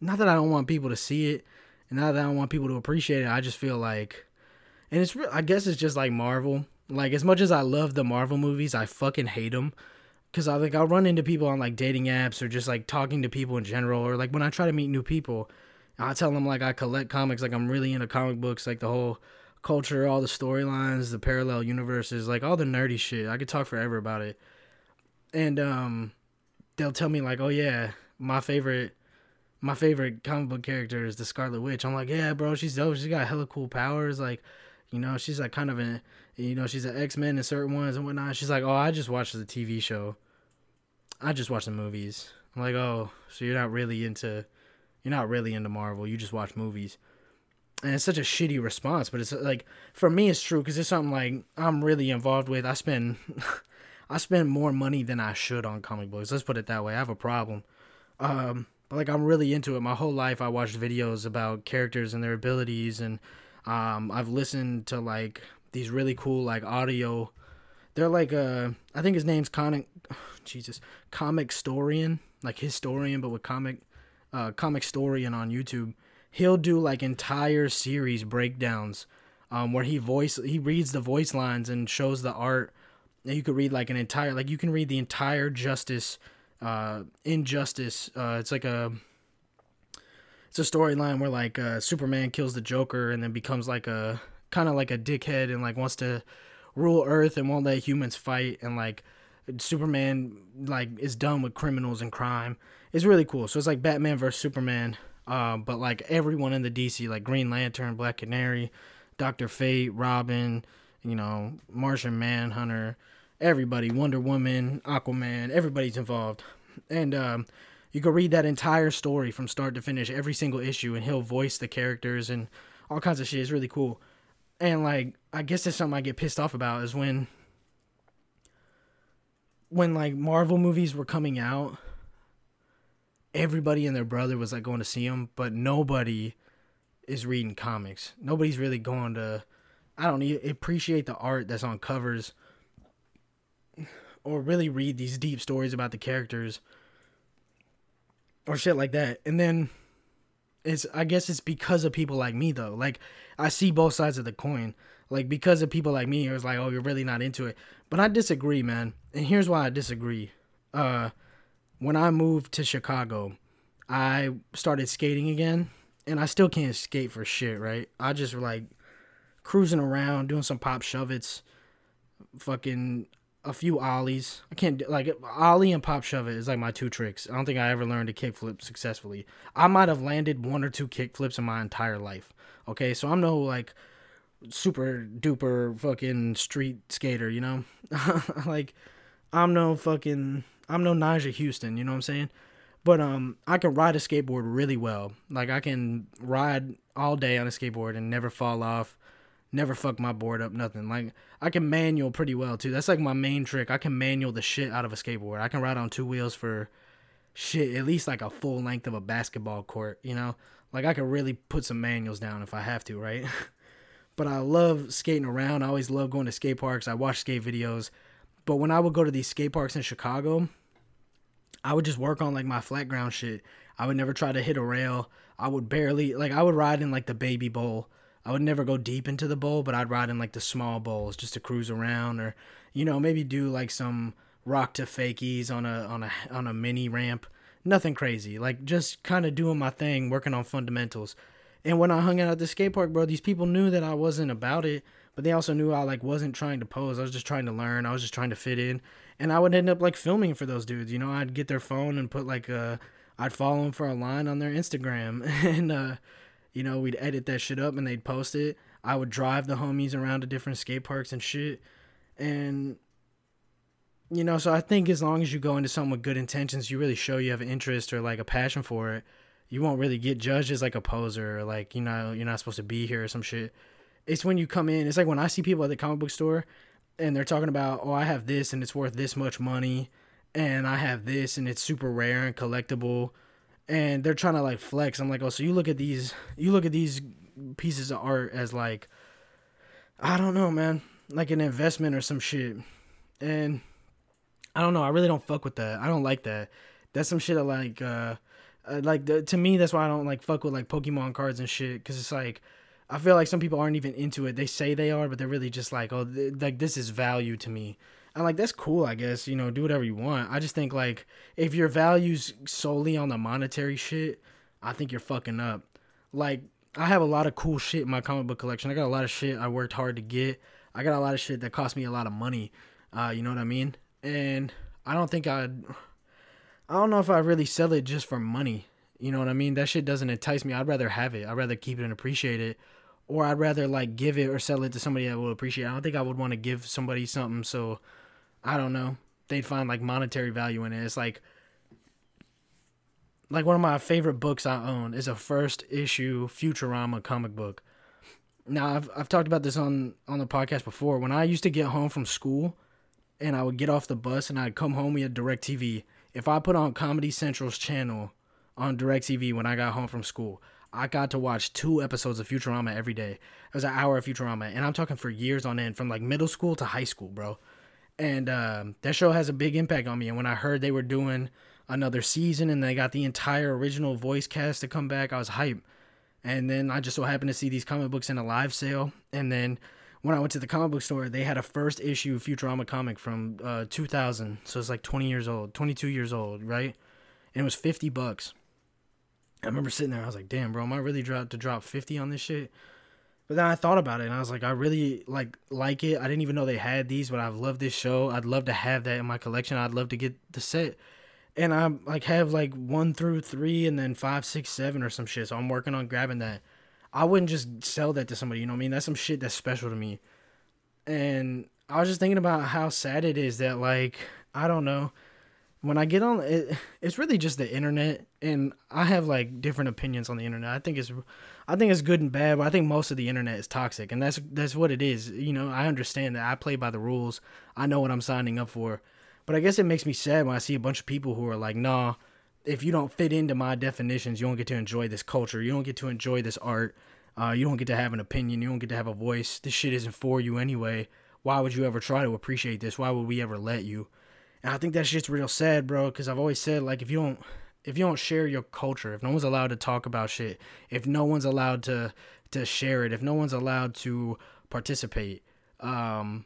Not that I don't want people to see it, and not that I don't want people to appreciate it, I just feel like... And it's, I guess it's just like Marvel. Like, as much as I love the Marvel movies, I fucking hate them. Because I, like, I'll run into people on, like, dating apps or just, like, talking to people in general. Or, like, when I try to meet new people, I tell them, like, I collect comics. Like, I'm really into comic books. Like, the whole culture, all the storylines, the parallel universes, like, all the nerdy shit. I could talk forever about it. And um, they'll tell me, like, oh, yeah, my favorite my favorite comic book character is the Scarlet Witch. I'm like, yeah, bro, she's dope. She's got hella cool powers. Like, you know, she's, like, kind of an... You know, she's an X-Men and certain ones and whatnot. She's like, oh, I just watched the T V show. I just watch the movies. I'm like, oh, so you're not really into, you're not really into Marvel. You just watch movies. And it's such a shitty response. But it's like, for me, it's true because it's something like I'm really involved with. I spend, I spend more money than I should on comic books. Let's put it that way. I have a problem. Um, but like, I'm really into it. My whole life, I watched videos about characters and their abilities. And um, I've listened to like... these really cool, like, audio, they're, like, uh, I think his name's Conic, oh, Jesus, Comic-storian, like, historian, but with comic, uh, Comic-storian on YouTube. He'll do, like, entire series breakdowns, um, where he voice, he reads the voice lines and shows the art, and you could read, like, an entire, like, you can read the entire Justice, uh, Injustice, uh, it's like a, it's a storyline where, like, uh, Superman kills the Joker and then becomes, like, a, kind of like a dickhead and like wants to rule Earth and won't let humans fight, and like Superman like is done with criminals and crime. It's really cool. So it's like Batman versus Superman, uh, but like everyone in the D C, like Green Lantern, Black Canary, Doctor Fate, Robin, you know, Martian Manhunter, everybody, Wonder Woman, Aquaman, everybody's involved. And um, you can read that entire story from start to finish, every single issue, and he'll voice the characters and all kinds of shit. It's really cool. And, like, I guess that's something I get pissed off about is when, when, like, Marvel movies were coming out, everybody and their brother was, like, going to see them, but nobody is reading comics. Nobody's really going to, I don't appreciate the art that's on covers or really read these deep stories about the characters or shit like that. And then... It's, I guess it's because of people like me, though. Like, I see both sides of the coin. Like, because of people like me, it was like, oh, you're really not into it. But I disagree, man. And here's why I disagree. Uh, when I moved to Chicago, I started skating again. And I still can't skate for shit, right? I just, like, cruising around, doing some pop shove-its, fucking a few ollies. I can't, like, ollie and pop shove it is like my two tricks. I don't think I ever learned a kickflip successfully. I might have landed one or two kickflips in my entire life. Okay, so I'm no, like, super duper fucking street skater, you know? Like, I'm no fucking, I'm no Nigel Houston, you know what I'm saying? But, um, I can ride a skateboard really well. Like, I can ride all day on a skateboard and never fall off. Never fuck my board up, nothing. Like, I can manual pretty well, too. That's, like, my main trick. I can manual the shit out of a skateboard. I can ride on two wheels for shit, at least, like, a full length of a basketball court, you know? Like, I can really put some manuals down if I have to, right? But I love skating around. I always love going to skate parks. I watch skate videos. But when I would go to these skate parks in Chicago, I would just work on, like, my flat ground shit. I would never try to hit a rail. I would barely, like, I would ride in, like, the baby bowl. I would never go deep into the bowl, but I'd ride in, like, the small bowls just to cruise around or, you know, maybe do, like, some rock to fakies on a on a, on a mini ramp. Nothing crazy. Like, just kind of doing my thing, working on fundamentals. And when I hung out at the skate park, bro, these people knew that I wasn't about it, but they also knew I, like, wasn't trying to pose. I was just trying to learn. I was just trying to fit in. And I would end up, like, filming for those dudes. You know, I'd get their phone and put, like, a... I'd follow them for a line on their Instagram. And, uh... you know, we'd edit that shit up and they'd post it. I would drive the homies around to different skate parks and shit. And, you know, so I think as long as you go into something with good intentions, you really show you have an interest or, like, a passion for it, you won't really get judged as, like, a poser or, like, you know, you're not supposed to be here or some shit. It's when you come in. It's like when I see people at the comic book store and they're talking about, oh, I have this and it's worth this much money, and I have this and it's super rare and collectible. And they're trying to, like, flex. I'm like, oh, so you look at these, you look at these pieces of art as, like, I don't know, man, like an investment or some shit. And I don't know. I really don't fuck with that. I don't like that. That's some shit that like, uh, like the, to me, that's why I don't like fuck with like Pokemon cards and shit. Cause it's like, I feel like some people aren't even into it. They say they are, but they're really just like, oh, th- like this is value to me. I'm like, that's cool, I guess, you know, do whatever you want. I just think like, if your value's solely on the monetary shit, I think you're fucking up. Like, I have a lot of cool shit in my comic book collection. I got a lot of shit I worked hard to get. I got a lot of shit that cost me a lot of money. Uh, you know what I mean? And I don't think I'd... I don't know if I really sell it just for money. You know what I mean? That shit doesn't entice me. I'd rather have it. I'd rather keep it and appreciate it. Or I'd rather, like, give it or sell it to somebody that will appreciate it. I don't think I would want to give somebody something, so... I don't know. They'd find, like, monetary value in it. It's like... Like, one of my favorite books I own is a first-issue Futurama comic book. Now, I've I've talked about this on, on the podcast before. When I used to get home from school, and I would get off the bus, and I'd come home, we had DirecTV. If I put on Comedy Central's channel on DirecTV when I got home from school, I got to watch two episodes of Futurama every day. It was an hour of Futurama, and I'm talking for years on end, from, like, middle school to high school, bro. And um, that show has a big impact on me, and when I heard they were doing... another season, and they got the entire original voice cast to come back, I was hyped. And then I just so happened to see these comic books in a live sale, and then when I went to the comic book store, they had a first issue Futurama comic from uh, two thousand, so it's like twenty years old, twenty-two years old, right? And it was fifty bucks. I remember sitting there, I was like, damn, bro, am I really dropped to drop fifty on this shit? But then I thought about it, and I was like, I really like like it. I didn't even know they had these, but I've loved this show. I'd love to have that in my collection. I'd love to get the set. And I like have like one through three and then five, six, seven or some shit. So I'm working on grabbing that. I wouldn't just sell that to somebody. You know what I mean? That's some shit that's special to me. And I was just thinking about how sad it is that like, I don't know. When I get on, it, it's really just the internet. And I have like different opinions on the internet. I think it's, I think it's good and bad, but I think most of the internet is toxic. And that's, that's what it is. You know, I understand that I play by the rules. I know what I'm signing up for. But I guess it makes me sad when I see a bunch of people who are like, nah, if you don't fit into my definitions, you don't get to enjoy this culture. You don't get to enjoy this art. Uh, you don't get to have an opinion. You don't get to have a voice. This shit isn't for you anyway. Why would you ever try to appreciate this? Why would we ever let you? And I think that shit's real sad, bro, because I've always said, like, if you don't if you don't share your culture, if no one's allowed to talk about shit, if no one's allowed to, to share it, if no one's allowed to participate, um,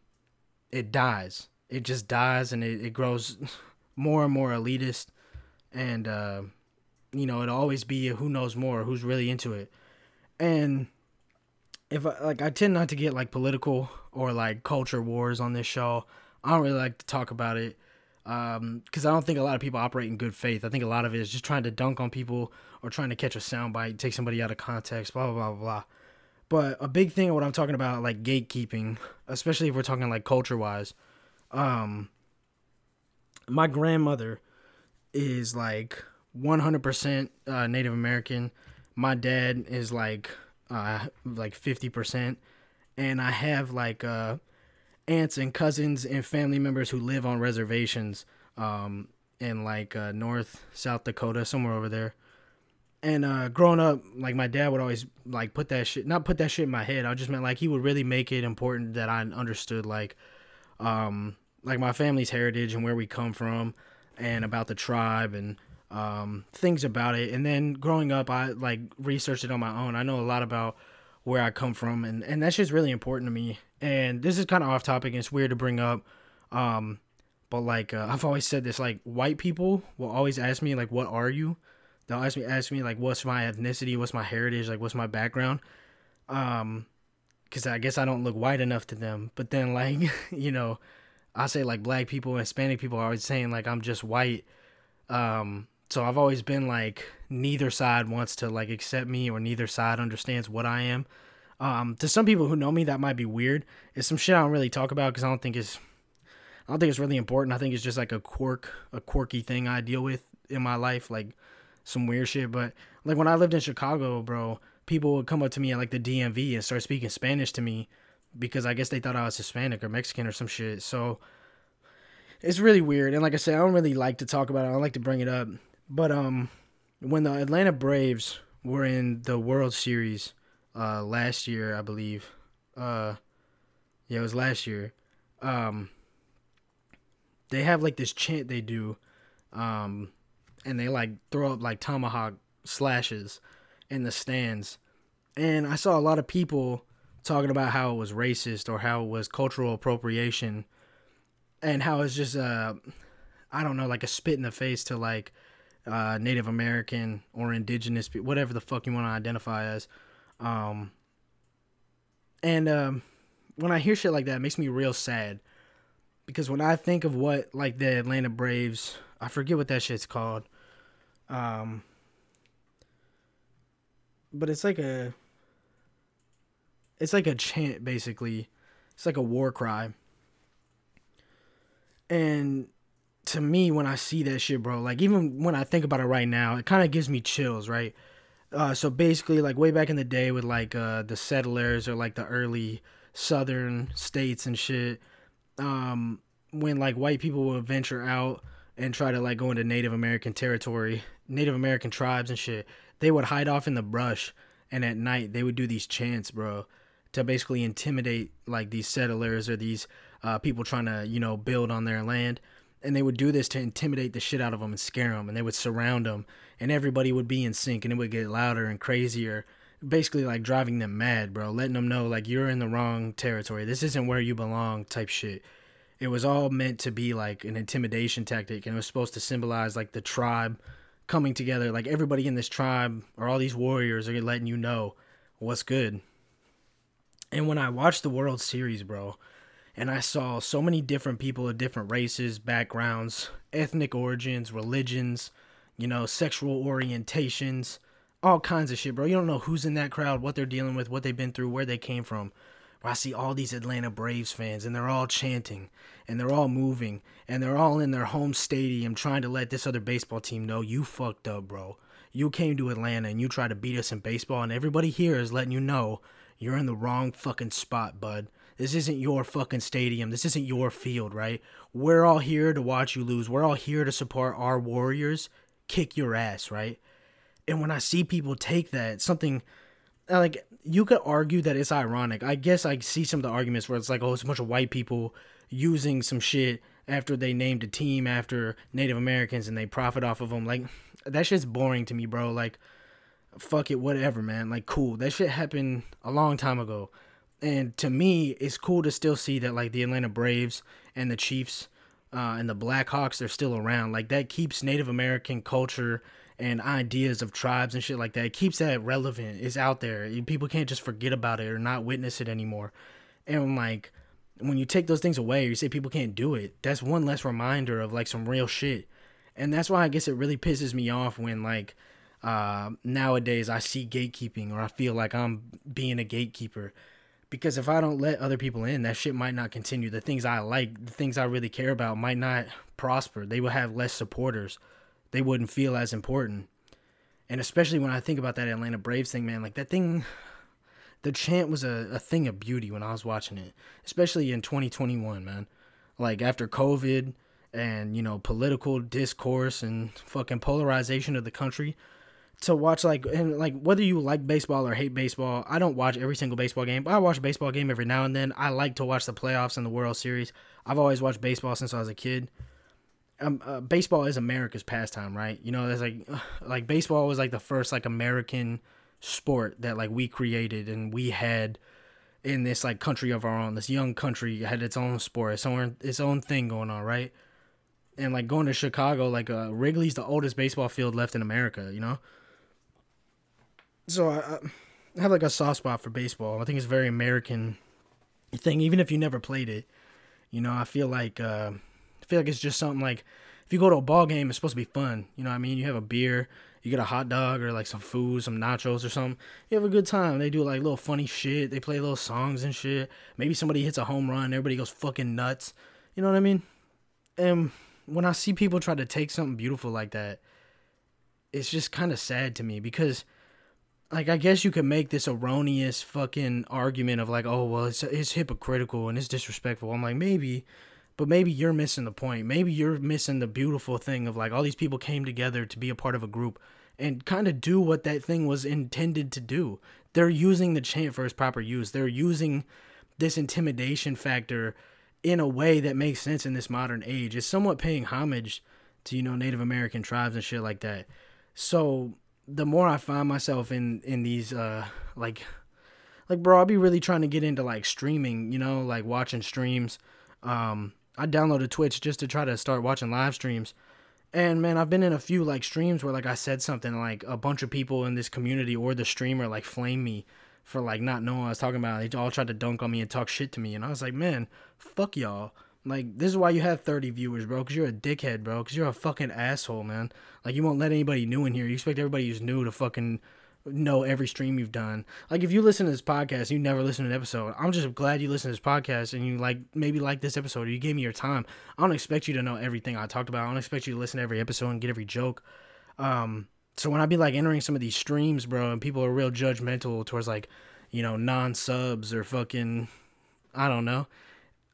it dies. It just dies, and it, it grows more and more elitist, and, uh, you know, it'll always be who knows more, who's really into it. And if I, like, I tend not to get, like, political or, like, culture wars on this show. I don't really like to talk about it, um, because I don't think a lot of people operate in good faith. I think a lot of it is just trying to dunk on people or trying to catch a soundbite, take somebody out of context, blah, blah, blah, blah. But a big thing of what I'm talking about, like, gatekeeping, especially if we're talking, like, culture-wise, Um, my grandmother is like one hundred percent uh, Native American. My dad is like, uh, like fifty percent. And I have like, uh, aunts and cousins and family members who live on reservations, um, in like, uh, North, South Dakota, somewhere over there. And, uh, growing up, like my dad would always like put that shit, not put that shit in my head. I just meant like, he would really make it important that I understood like, um, like my family's heritage and where we come from and about the tribe and, um, things about it. And then growing up, I like researched it on my own. I know a lot about where I come from, and, and that's just really important to me. And this is kind of off topic, and it's weird to bring up. Um, but like, uh, I've always said this, like white people will always ask me like, what are you? They'll ask me, ask me like, what's my ethnicity? What's my heritage? Like, what's my background? Um, Because I guess I don't look white enough to them. But then, like, you know, I say, like, black people and Hispanic people are always saying, like, I'm just white. Um, so I've always been, like, neither side wants to, like, accept me, or neither side understands what I am. Um, to some people who know me, that might be weird. It's some shit I don't really talk about because I don't think it's, I don't think it's really important. I think it's just, like, a quirk, a quirky thing I deal with in my life, like, some weird shit. But, like, when I lived in Chicago, bro, people would come up to me at, like, the D M V and start speaking Spanish to me because I guess they thought I was Hispanic or Mexican or some shit. So it's really weird. And like I said, I don't really like to talk about it. I don't like to bring it up. But um, when the Atlanta Braves were in the World Series uh, last year, I believe. Uh, yeah, it was last year. Um, they have like this chant they do, um, and they like throw up like tomahawk slashes in the stands. And I saw a lot of people talking about how it was racist or how it was cultural appropriation and how it's just, uh, I don't know, like a spit in the face to like uh, Native American or indigenous people, whatever the fuck you want to identify as. Um, and um, when I hear shit like that, it makes me real sad. Because when I think of what, like, the Atlanta Braves, I forget what that shit's called. Um, but it's like a, it's like a chant, basically. It's like a war cry. And to me, when I see that shit, bro, like, even when I think about it right now, it kind of gives me chills, right? Uh, so basically, like, way back in the day with, like, uh, the settlers or, like, the early southern states and shit, um, when, like, white people would venture out and try to, like, go into Native American territory, Native American tribes and shit, they would hide off in the brush, and at night, they would do these chants, bro, to basically intimidate, like, these settlers or these, uh, people trying to, you know, build on their land, and they would do this to intimidate the shit out of them and scare them, and they would surround them, and everybody would be in sync, and it would get louder and crazier, basically, like, driving them mad, bro, letting them know, like, you're in the wrong territory, this isn't where you belong, type shit. It was all meant to be, like, an intimidation tactic, and it was supposed to symbolize, like, the tribe coming together, like, everybody in this tribe, or all these warriors are letting you know what's good. And when I watched the World Series, bro, and I saw so many different people of different races, backgrounds, ethnic origins, religions, you know, sexual orientations, all kinds of shit, bro. You don't know who's in that crowd, what they're dealing with, what they've been through, where they came from. Bro, I see all these Atlanta Braves fans, and they're all chanting, and they're all moving, and they're all in their home stadium trying to let this other baseball team know, you fucked up, bro. You came to Atlanta, and you tried to beat us in baseball, and everybody here is letting you know you're in the wrong fucking spot, bud. This isn't your fucking stadium. This isn't your field, right? We're all here to watch you lose. We're all here to support our Warriors. Kick your ass, right? And when I see people take that, something, like, you could argue that it's ironic. I guess I see some of the arguments where it's like, oh, it's a bunch of white people using some shit after they named a team after Native Americans and they profit off of them. Like, that shit's boring to me, bro. Like, fuck it, whatever, man. Like, cool. That shit happened a long time ago. And to me, it's cool to still see that, like, the Atlanta Braves and the Chiefs uh, and the Blackhawks are still around. Like, that keeps Native American culture and ideas of tribes and shit like that. It keeps that relevant. It's out there. People can't just forget about it or not witness it anymore. And, like, when you take those things away or you say people can't do it, that's one less reminder of, like, some real shit. And that's why I guess it really pisses me off when, like, uh, nowadays I see gatekeeping or I feel like I'm being a gatekeeper. Because if I don't let other people in, that shit might not continue. The things I like, the things I really care about might not prosper. They will have less supporters. They wouldn't feel as important. And especially when I think about that Atlanta Braves thing, man, like that thing, the chant was a, a thing of beauty when I was watching it, especially in twenty twenty-one, man. Like after COVID and, you know, political discourse and fucking polarization of the country. To watch, like, and like whether you like baseball or hate baseball, I don't watch every single baseball game, but I watch a baseball game every now and then. I like to watch the playoffs and the World Series. I've always watched baseball since I was a kid. Um, uh, baseball is America's pastime, right? You know, there's like, like baseball was like the first like American sport that like we created and we had in this like country of our own. This young country had its own sport, its own its own thing going on, right? And like going to Chicago, like uh, Wrigley's the oldest baseball field left in America, you know. So I, I have like a soft spot for baseball. I think it's a very American thing, even if you never played it. You know, I feel like uh, I feel like it's just something like if you go to a ball game, it's supposed to be fun. You know what I mean? You have a beer, you get a hot dog or like some food, some nachos or something. You have a good time. They do like little funny shit. They play little songs and shit. Maybe somebody hits a home run. Everybody goes fucking nuts. You know what I mean? And when I see people try to take something beautiful like that, it's just kind of sad to me because, like, I guess you could make this erroneous fucking argument of, like, oh, well, it's it's hypocritical and it's disrespectful. I'm like, maybe, but maybe you're missing the point. Maybe you're missing the beautiful thing of, like, all these people came together to be a part of a group and kind of do what that thing was intended to do. They're using the chant for its proper use. They're using this intimidation factor in a way that makes sense in this modern age. It's somewhat paying homage to, you know, Native American tribes and shit like that. So the more I find myself in, in these, uh, like, like, bro, I'll be really trying to get into, like, streaming, you know, like, watching streams. Um, I downloaded Twitch just to try to start watching live streams. And, man, I've been in a few, like, streams where, like, I said something, like, a bunch of people in this community or the streamer, like, flame me for, like, not knowing what I was talking about. They all tried to dunk on me and talk shit to me. And I was like, man, fuck y'all. Like, this is why you have thirty viewers, bro, because you're a dickhead, bro, because you're a fucking asshole, man. Like, you won't let anybody new in here. You expect everybody who's new to fucking know every stream you've done. Like, if you listen to this podcast, you never listen to an episode. I'm just glad you listen to this podcast and you like maybe like this episode or you gave me your time. I don't expect you to know everything I talked about. I don't expect you to listen to every episode and get every joke. Um, so when I be like entering some of these streams, bro, and people are real judgmental towards like, you know, non-subs or fucking, I don't know.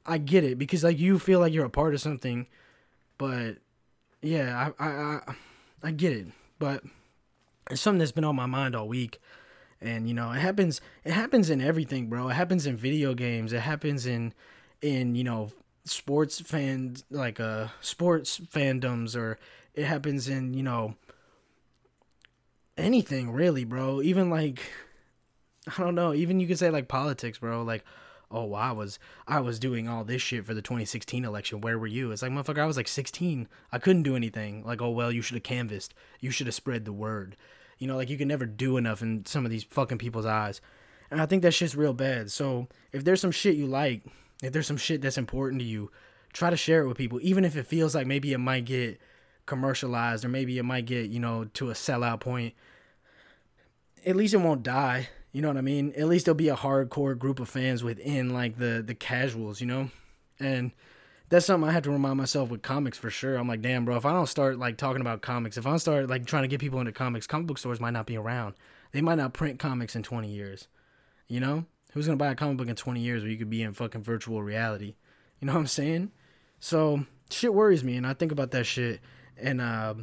I get it because like you feel like you're a part of something, but yeah, I I I, I get it, but. It's something that's been on my mind all week. And, you know, it happens, it happens in everything, bro. It happens in video games. It happens in, in, you know, sports fans, like, uh, sports fandoms, or it happens in, you know, anything really, bro. Even like, I don't know, even you could say like politics, bro. Like, oh, I was, I was doing all this shit for the twenty sixteen election. Where were you? It's like, motherfucker, I was like sixteen. I couldn't do anything. Like, oh, well, you should have canvassed. You should have spread the word. You know, like, you can never do enough in some of these fucking people's eyes. And I think that shit's real bad. So if there's some shit you like, if there's some shit that's important to you, try to share it with people. Even if it feels like maybe it might get commercialized or maybe it might get, you know, to a sellout point. At least it won't die. You know what I mean? At least there'll be a hardcore group of fans within, like, the the casuals, you know? And that's something I have to remind myself with comics for sure. I'm like, damn, bro, if I don't start, like, talking about comics, if I don't start, like, trying to get people into comics, comic book stores might not be around. They might not print comics in twenty years, you know? Who's going to buy a comic book in twenty years where you could be in fucking virtual reality? You know what I'm saying? So shit worries me, and I think about that shit, and uh,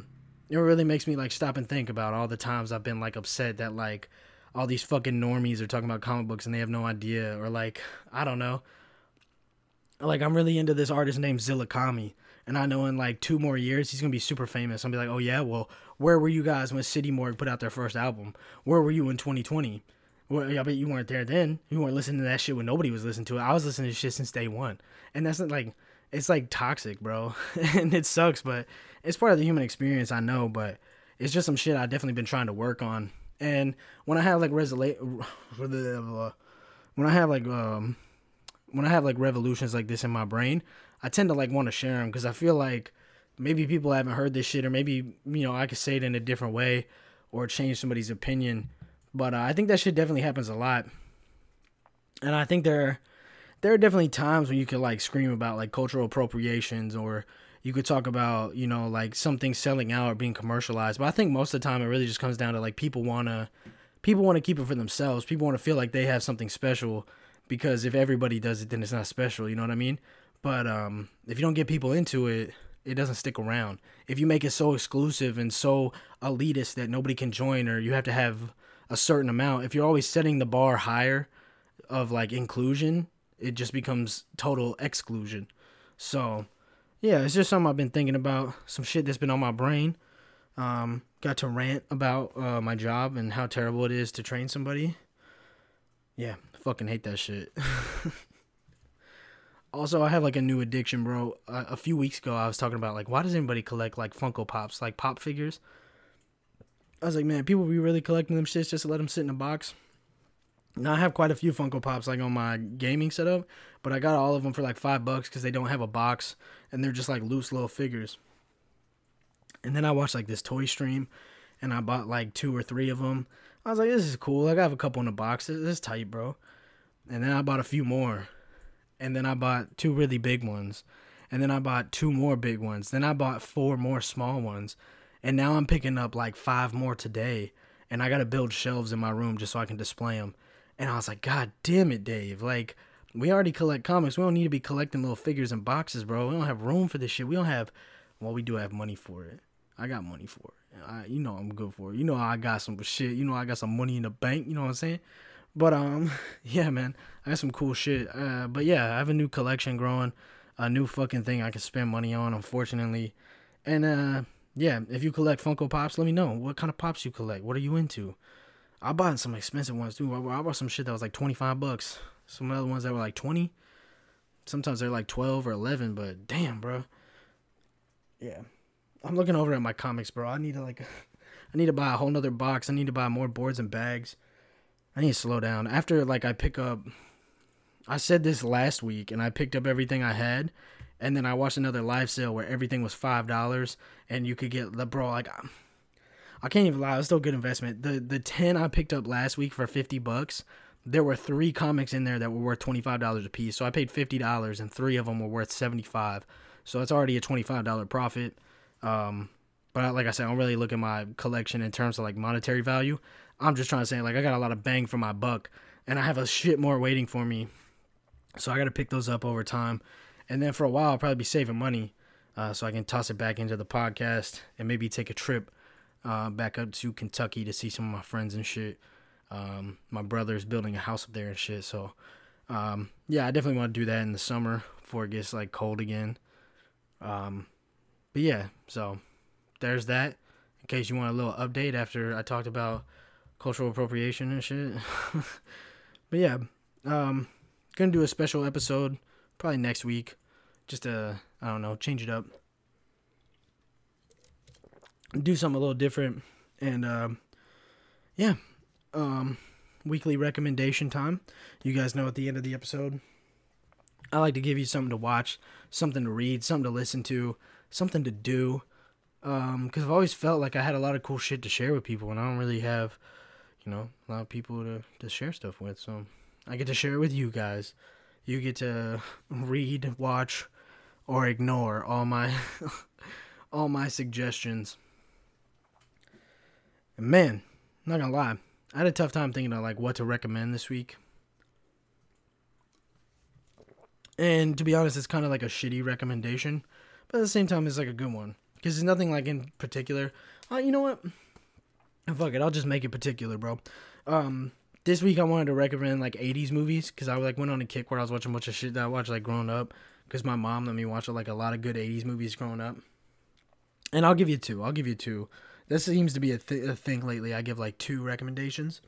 it really makes me, like, stop and think about all the times I've been, like, upset that, like, all these fucking normies are talking about comic books and they have no idea. Or like, I don't know. Like, I'm really into this artist named Zillakami. And I know in like two more years, he's going to be super famous. I'll be like, oh yeah, well, where were you guys when City Morgue put out their first album? Where were you in twenty twenty? Well, I bet you weren't there then. You weren't listening to that shit when nobody was listening to it. I was listening to shit since day one. And that's not like, it's like toxic, bro. And it sucks, but it's part of the human experience, I know. But it's just some shit I've definitely been trying to work on. And when I have like resol- when I have like um, when I have like revolutions like this in my brain, I tend to like want to share them because I feel like maybe people haven't heard this shit, or maybe, you know, I could say it in a different way or change somebody's opinion. But uh, I think that shit definitely happens a lot, and I think there there are definitely times when you could like scream about like cultural appropriations, or you could talk about, you know, like something selling out or being commercialized. But I think most of the time it really just comes down to like people want to people want to keep it for themselves. People want to feel like they have something special, because if everybody does it, then it's not special. You know what I mean? But um, if you don't get people into it, it doesn't stick around. If you make it so exclusive and so elitist that nobody can join, or you have to have a certain amount, if you're always setting the bar higher of like inclusion, it just becomes total exclusion. So yeah, it's just something I've been thinking about, some shit that's been on my brain. Um, got to rant about uh, my job and how terrible it is to train somebody. Yeah, fucking hate that shit. Also, I have like a new addiction, bro. Uh, a few weeks ago, I was talking about like, why does anybody collect like Funko Pops, like pop figures? I was like, man, people be really collecting them shits just to let them sit in a box. Now, I have quite a few Funko Pops, like, on my gaming setup, but I got all of them for, like, five bucks because they don't have a box, and they're just, like, loose little figures. And then I watched, like, this toy stream, and I bought, like, two or three of them. I was like, this is cool. Like, I have a couple in the box. This is tight, bro. And then I bought a few more. And then I bought two really big ones. And then I bought two more big ones. Then I bought four more small ones. And now I'm picking up, like, five more today, and I got to build shelves in my room just so I can display them. And I was like, God damn it, Dave. Like, we already collect comics. We don't need to be collecting little figures and boxes, bro. We don't have room for this shit. We don't have, well, we do have money for it. I got money for it. I, you know I'm good for it. You know I got some shit. You know I got some money in the bank. You know what I'm saying? But, um, yeah, man, I got some cool shit. Uh, but, yeah, I have a new collection growing, a new fucking thing I can spend money on, unfortunately. And, uh, yeah, if you collect Funko Pops, let me know what kind of Pops you collect. What are you into? I bought some expensive ones, too. I, I bought some shit that was, like, twenty-five bucks. Some other ones that were, like, twenty. Sometimes they're, like, twelve or eleven, but damn, bro. Yeah. I'm looking over at my comics, bro. I need to, like, I need to buy a whole nother box. I need to buy more boards and bags. I need to slow down. After, like, I pick up... I said this last week, and I picked up everything I had, and then I watched another live sale where everything was five dollars, and you could get... Bro, like, I can't even lie. It was still a good investment. The the ten I picked up last week for fifty bucks, there were three comics in there that were worth twenty-five dollars a piece, so I paid fifty dollars, and three of them were worth seventy-five dollars, so that's already a twenty-five dollars profit. Um, but I, like I said, I don't really look at my collection in terms of, like, monetary value. I'm just trying to say, like, I got a lot of bang for my buck, and I have a shit more waiting for me, so I got to pick those up over time, and then for a while, I'll probably be saving money, uh, so I can toss it back into the podcast, and maybe take a trip, uh, back up to Kentucky to see some of my friends and shit. Um, my brother's building a house up there and shit, so, um, yeah, I definitely want to do that in the summer before it gets, like, cold again, um, but yeah, so, there's that, in case you want a little update after I talked about cultural appropriation and shit. But yeah, um, gonna do a special episode probably next week, just to, I don't know, change it up, do something a little different, and um, yeah, um, weekly recommendation time. You guys know at the end of the episode, I like to give you something to watch, something to read, something to listen to, something to do, um, because I've always felt like I had a lot of cool shit to share with people, and I don't really have, you know, a lot of people to, to share stuff with, so I get to share it with you guys. You get to read, watch, or ignore all my all my suggestions. And man, I'm not gonna lie, I had a tough time thinking about, like, what to recommend this week. And to be honest, it's kind of like a shitty recommendation, but at the same time, it's like a good one, because there's nothing, like, in particular. Uh, you know what? Fuck it, I'll just make it particular, bro. Um, this week I wanted to recommend, like, eighties movies, because I, like, went on a kick where I was watching a bunch of shit that I watched, like, growing up, because my mom let me watch, like, a lot of good eighties movies growing up. And I'll give you two. I'll give you two. This seems to be a, th- a thing lately. I give, like, two recommendations.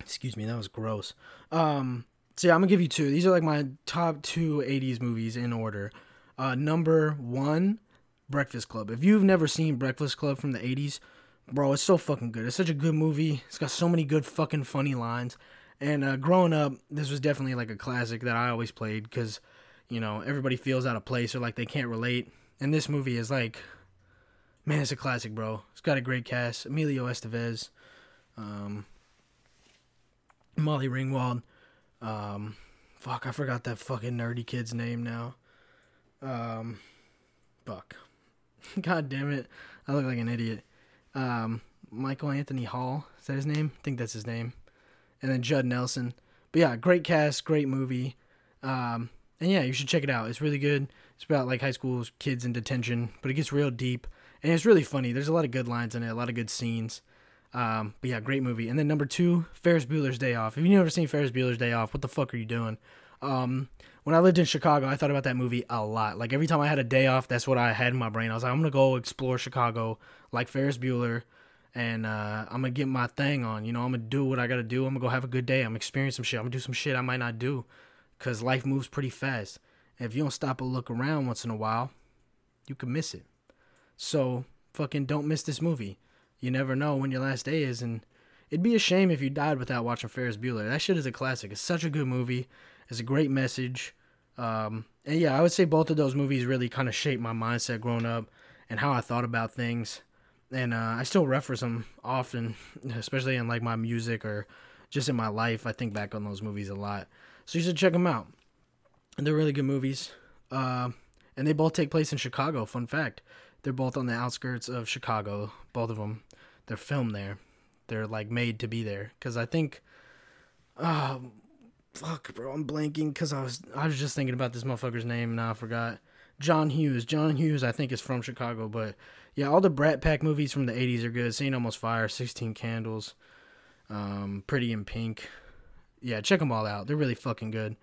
Excuse me, that was gross. Um, so yeah, I'm gonna give you two. These are, like, my top two eighties movies in order. Uh, number one, Breakfast Club. If you've never seen Breakfast Club from the eighties, bro, it's so fucking good. It's such a good movie. It's got so many good fucking funny lines. And uh, growing up, this was definitely, like, a classic that I always played because, you know, everybody feels out of place or, like, they can't relate. And this movie is, like, man, it's a classic, bro. It's got a great cast. Emilio Estevez, um, Molly Ringwald. Um, fuck, I forgot that fucking nerdy kid's name now. Um, fuck. God damn it. I look like an idiot. Um, Michael Anthony Hall, is that his name? I think that's his name. And then Judd Nelson. But yeah, great cast, great movie. Um, and yeah, you should check it out. It's really good. It's about, like, high school kids in detention, but it gets real deep. And it's really funny. There's a lot of good lines in it, a lot of good scenes. Um, but yeah, great movie. And then number two, Ferris Bueller's Day Off. If you've never seen Ferris Bueller's Day Off, what the fuck are you doing? Um, when I lived in Chicago, I thought about that movie a lot. Like, every time I had a day off, that's what I had in my brain. I was like, I'm going to go explore Chicago like Ferris Bueller, and uh, I'm going to get my thing on. You know, I'm going to do what I got to do. I'm going to go have a good day. I'm going to experience some shit. I'm going to do some shit I might not do because life moves pretty fast. And if you don't stop and look around once in a while, you can miss it. So, fucking don't miss this movie. You never know when your last day is, and it'd be a shame if you died without watching Ferris Bueller. That shit is a classic. It's such a good movie. It's a great message. Um, and yeah, I would say both of those movies really kind of shaped my mindset growing up and how I thought about things. And uh, I still reference them often, especially in, like, my music or just in my life. I think back on those movies a lot. So you should check them out. They're really good movies. Uh, and they both take place in Chicago. Fun fact. They're both on the outskirts of Chicago. Both of them. They're filmed there. They're, like, made to be there. Because I think... Uh, Fuck, bro, I'm blanking because I was I was just thinking about this motherfucker's name and I forgot. John Hughes. John Hughes, I think, is from Chicago. But, yeah, all the Brat Pack movies from the eighties are good. Saint Elmo's Fire, sixteen Candles, um, Pretty in Pink. Yeah, check them all out. They're really fucking good.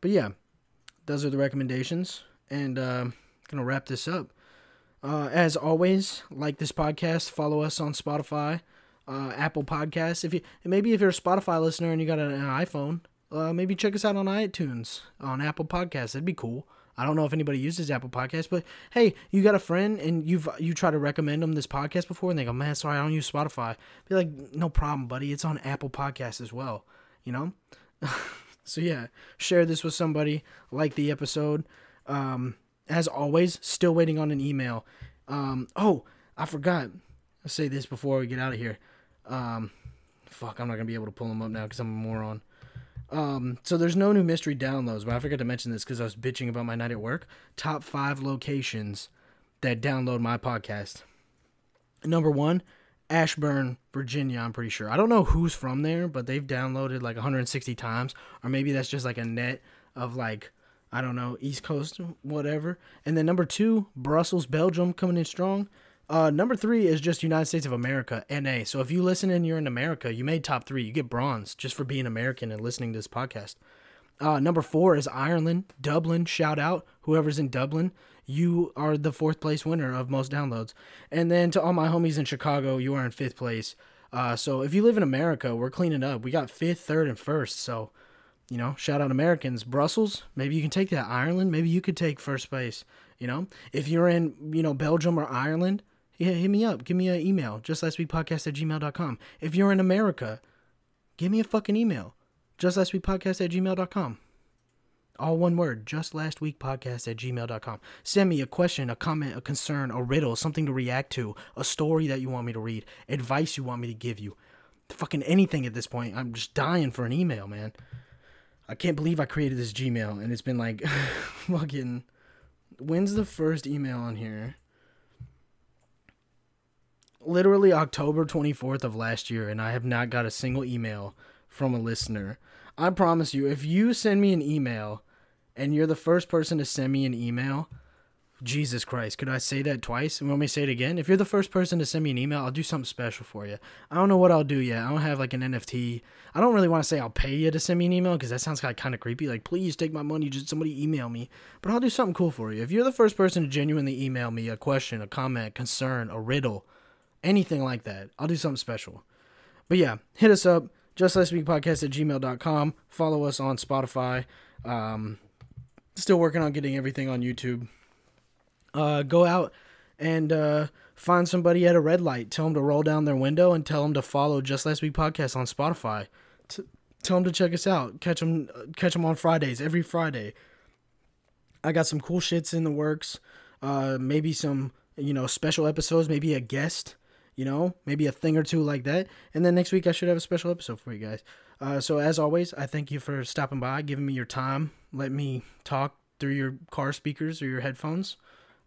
But yeah, those are the recommendations. And uh, I'm going to wrap this up. Uh, as always, like this podcast, follow us on Spotify, uh, Apple Podcasts. If you, and maybe if you're a Spotify listener and you got an, an iPhone, uh, maybe check us out on iTunes, on Apple Podcasts. That'd be cool. I don't know if anybody uses Apple Podcasts, but hey, you got a friend and you've you try to recommend them this podcast before, and they go, man, sorry, I don't use Spotify. Be like, no problem, buddy. It's on Apple Podcasts as well, you know? So yeah, share this with somebody, like the episode. Um, as always, still waiting on an email. Um, oh, I forgot. I'll say this before we get out of here. Um, fuck, I'm not going to be able to pull them up now because I'm a moron. Um, so there's no new mystery downloads, but I forgot to mention this because I was bitching about my night at work. Top five locations that download my podcast. Number one, Ashburn, Virginia, I'm pretty sure. I don't know who's from there, but they've downloaded like one hundred sixty times, or maybe that's just like a net of like, I don't know, East Coast, whatever. And then number two, Brussels, Belgium, coming in strong. Uh, number three is just United States of America, N A. So if you listen and you're in America, you made top three. You get bronze just for being American and listening to this podcast. Uh, number four is Ireland, Dublin. Shout out. Whoever's in Dublin, you are the fourth place winner of most downloads. And then to all my homies in Chicago, you are in fifth place. Uh, so if you live in America, we're cleaning up. We got fifth, third, and first. So, you know, shout out Americans. Brussels, maybe you can take that. Ireland, maybe you could take first place. You know, if you're in, you know, Belgium or Ireland, yeah, hit me up. Give me an email. Just Last Week Podcast at gmail dot com. If you're in America, give me a fucking email. Just Last Week Podcast at gmail dot com. All one word. Just Last Week Podcast at gmail dot com. Send me a question, a comment, a concern, a riddle, something to react to, a story that you want me to read, advice you want me to give you. Fucking anything at this point. I'm just dying for an email, man. I can't believe I created this Gmail, and it's been like, fucking, when's the first email on here? Literally October twenty-fourth of last year, and I have not got a single email from a listener. I promise you, if you send me an email and you're the first person to send me an email, Jesus Christ, could I say that twice? And want me to say it again? If you're the first person to send me an email, I'll do something special for you. I don't know what I'll do yet. I don't have like an N F T. I don't really want to say I'll pay you to send me an email because that sounds kind of creepy. Like, please take my money. Just somebody email me. But I'll do something cool for you. If you're the first person to genuinely email me a question, a comment, concern, a riddle, anything like that, I'll do something special. But yeah, hit us up, Just Last Week Podcast at gmail dot com. Follow us on Spotify. Um, still working on getting everything on YouTube. Uh, go out and uh, find somebody at a red light. Tell them to roll down their window and tell them to follow Just Last Week Podcast on Spotify. T- tell them to check us out. Catch them, catch them on Fridays, every Friday. I got some cool shits in the works. Uh, maybe some, you know, special episodes, maybe a guest. You know, maybe a thing or two like that. And then next week I should have a special episode for you guys. Uh, so as always, I thank you for stopping by, giving me your time. Let me talk through your car speakers or your headphones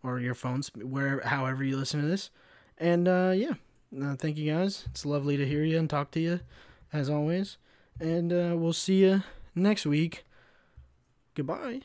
or your phones, wherever, however you listen to this. And uh, yeah, uh, thank you guys. It's lovely to hear you and talk to you as always. And uh, we'll see you next week. Goodbye.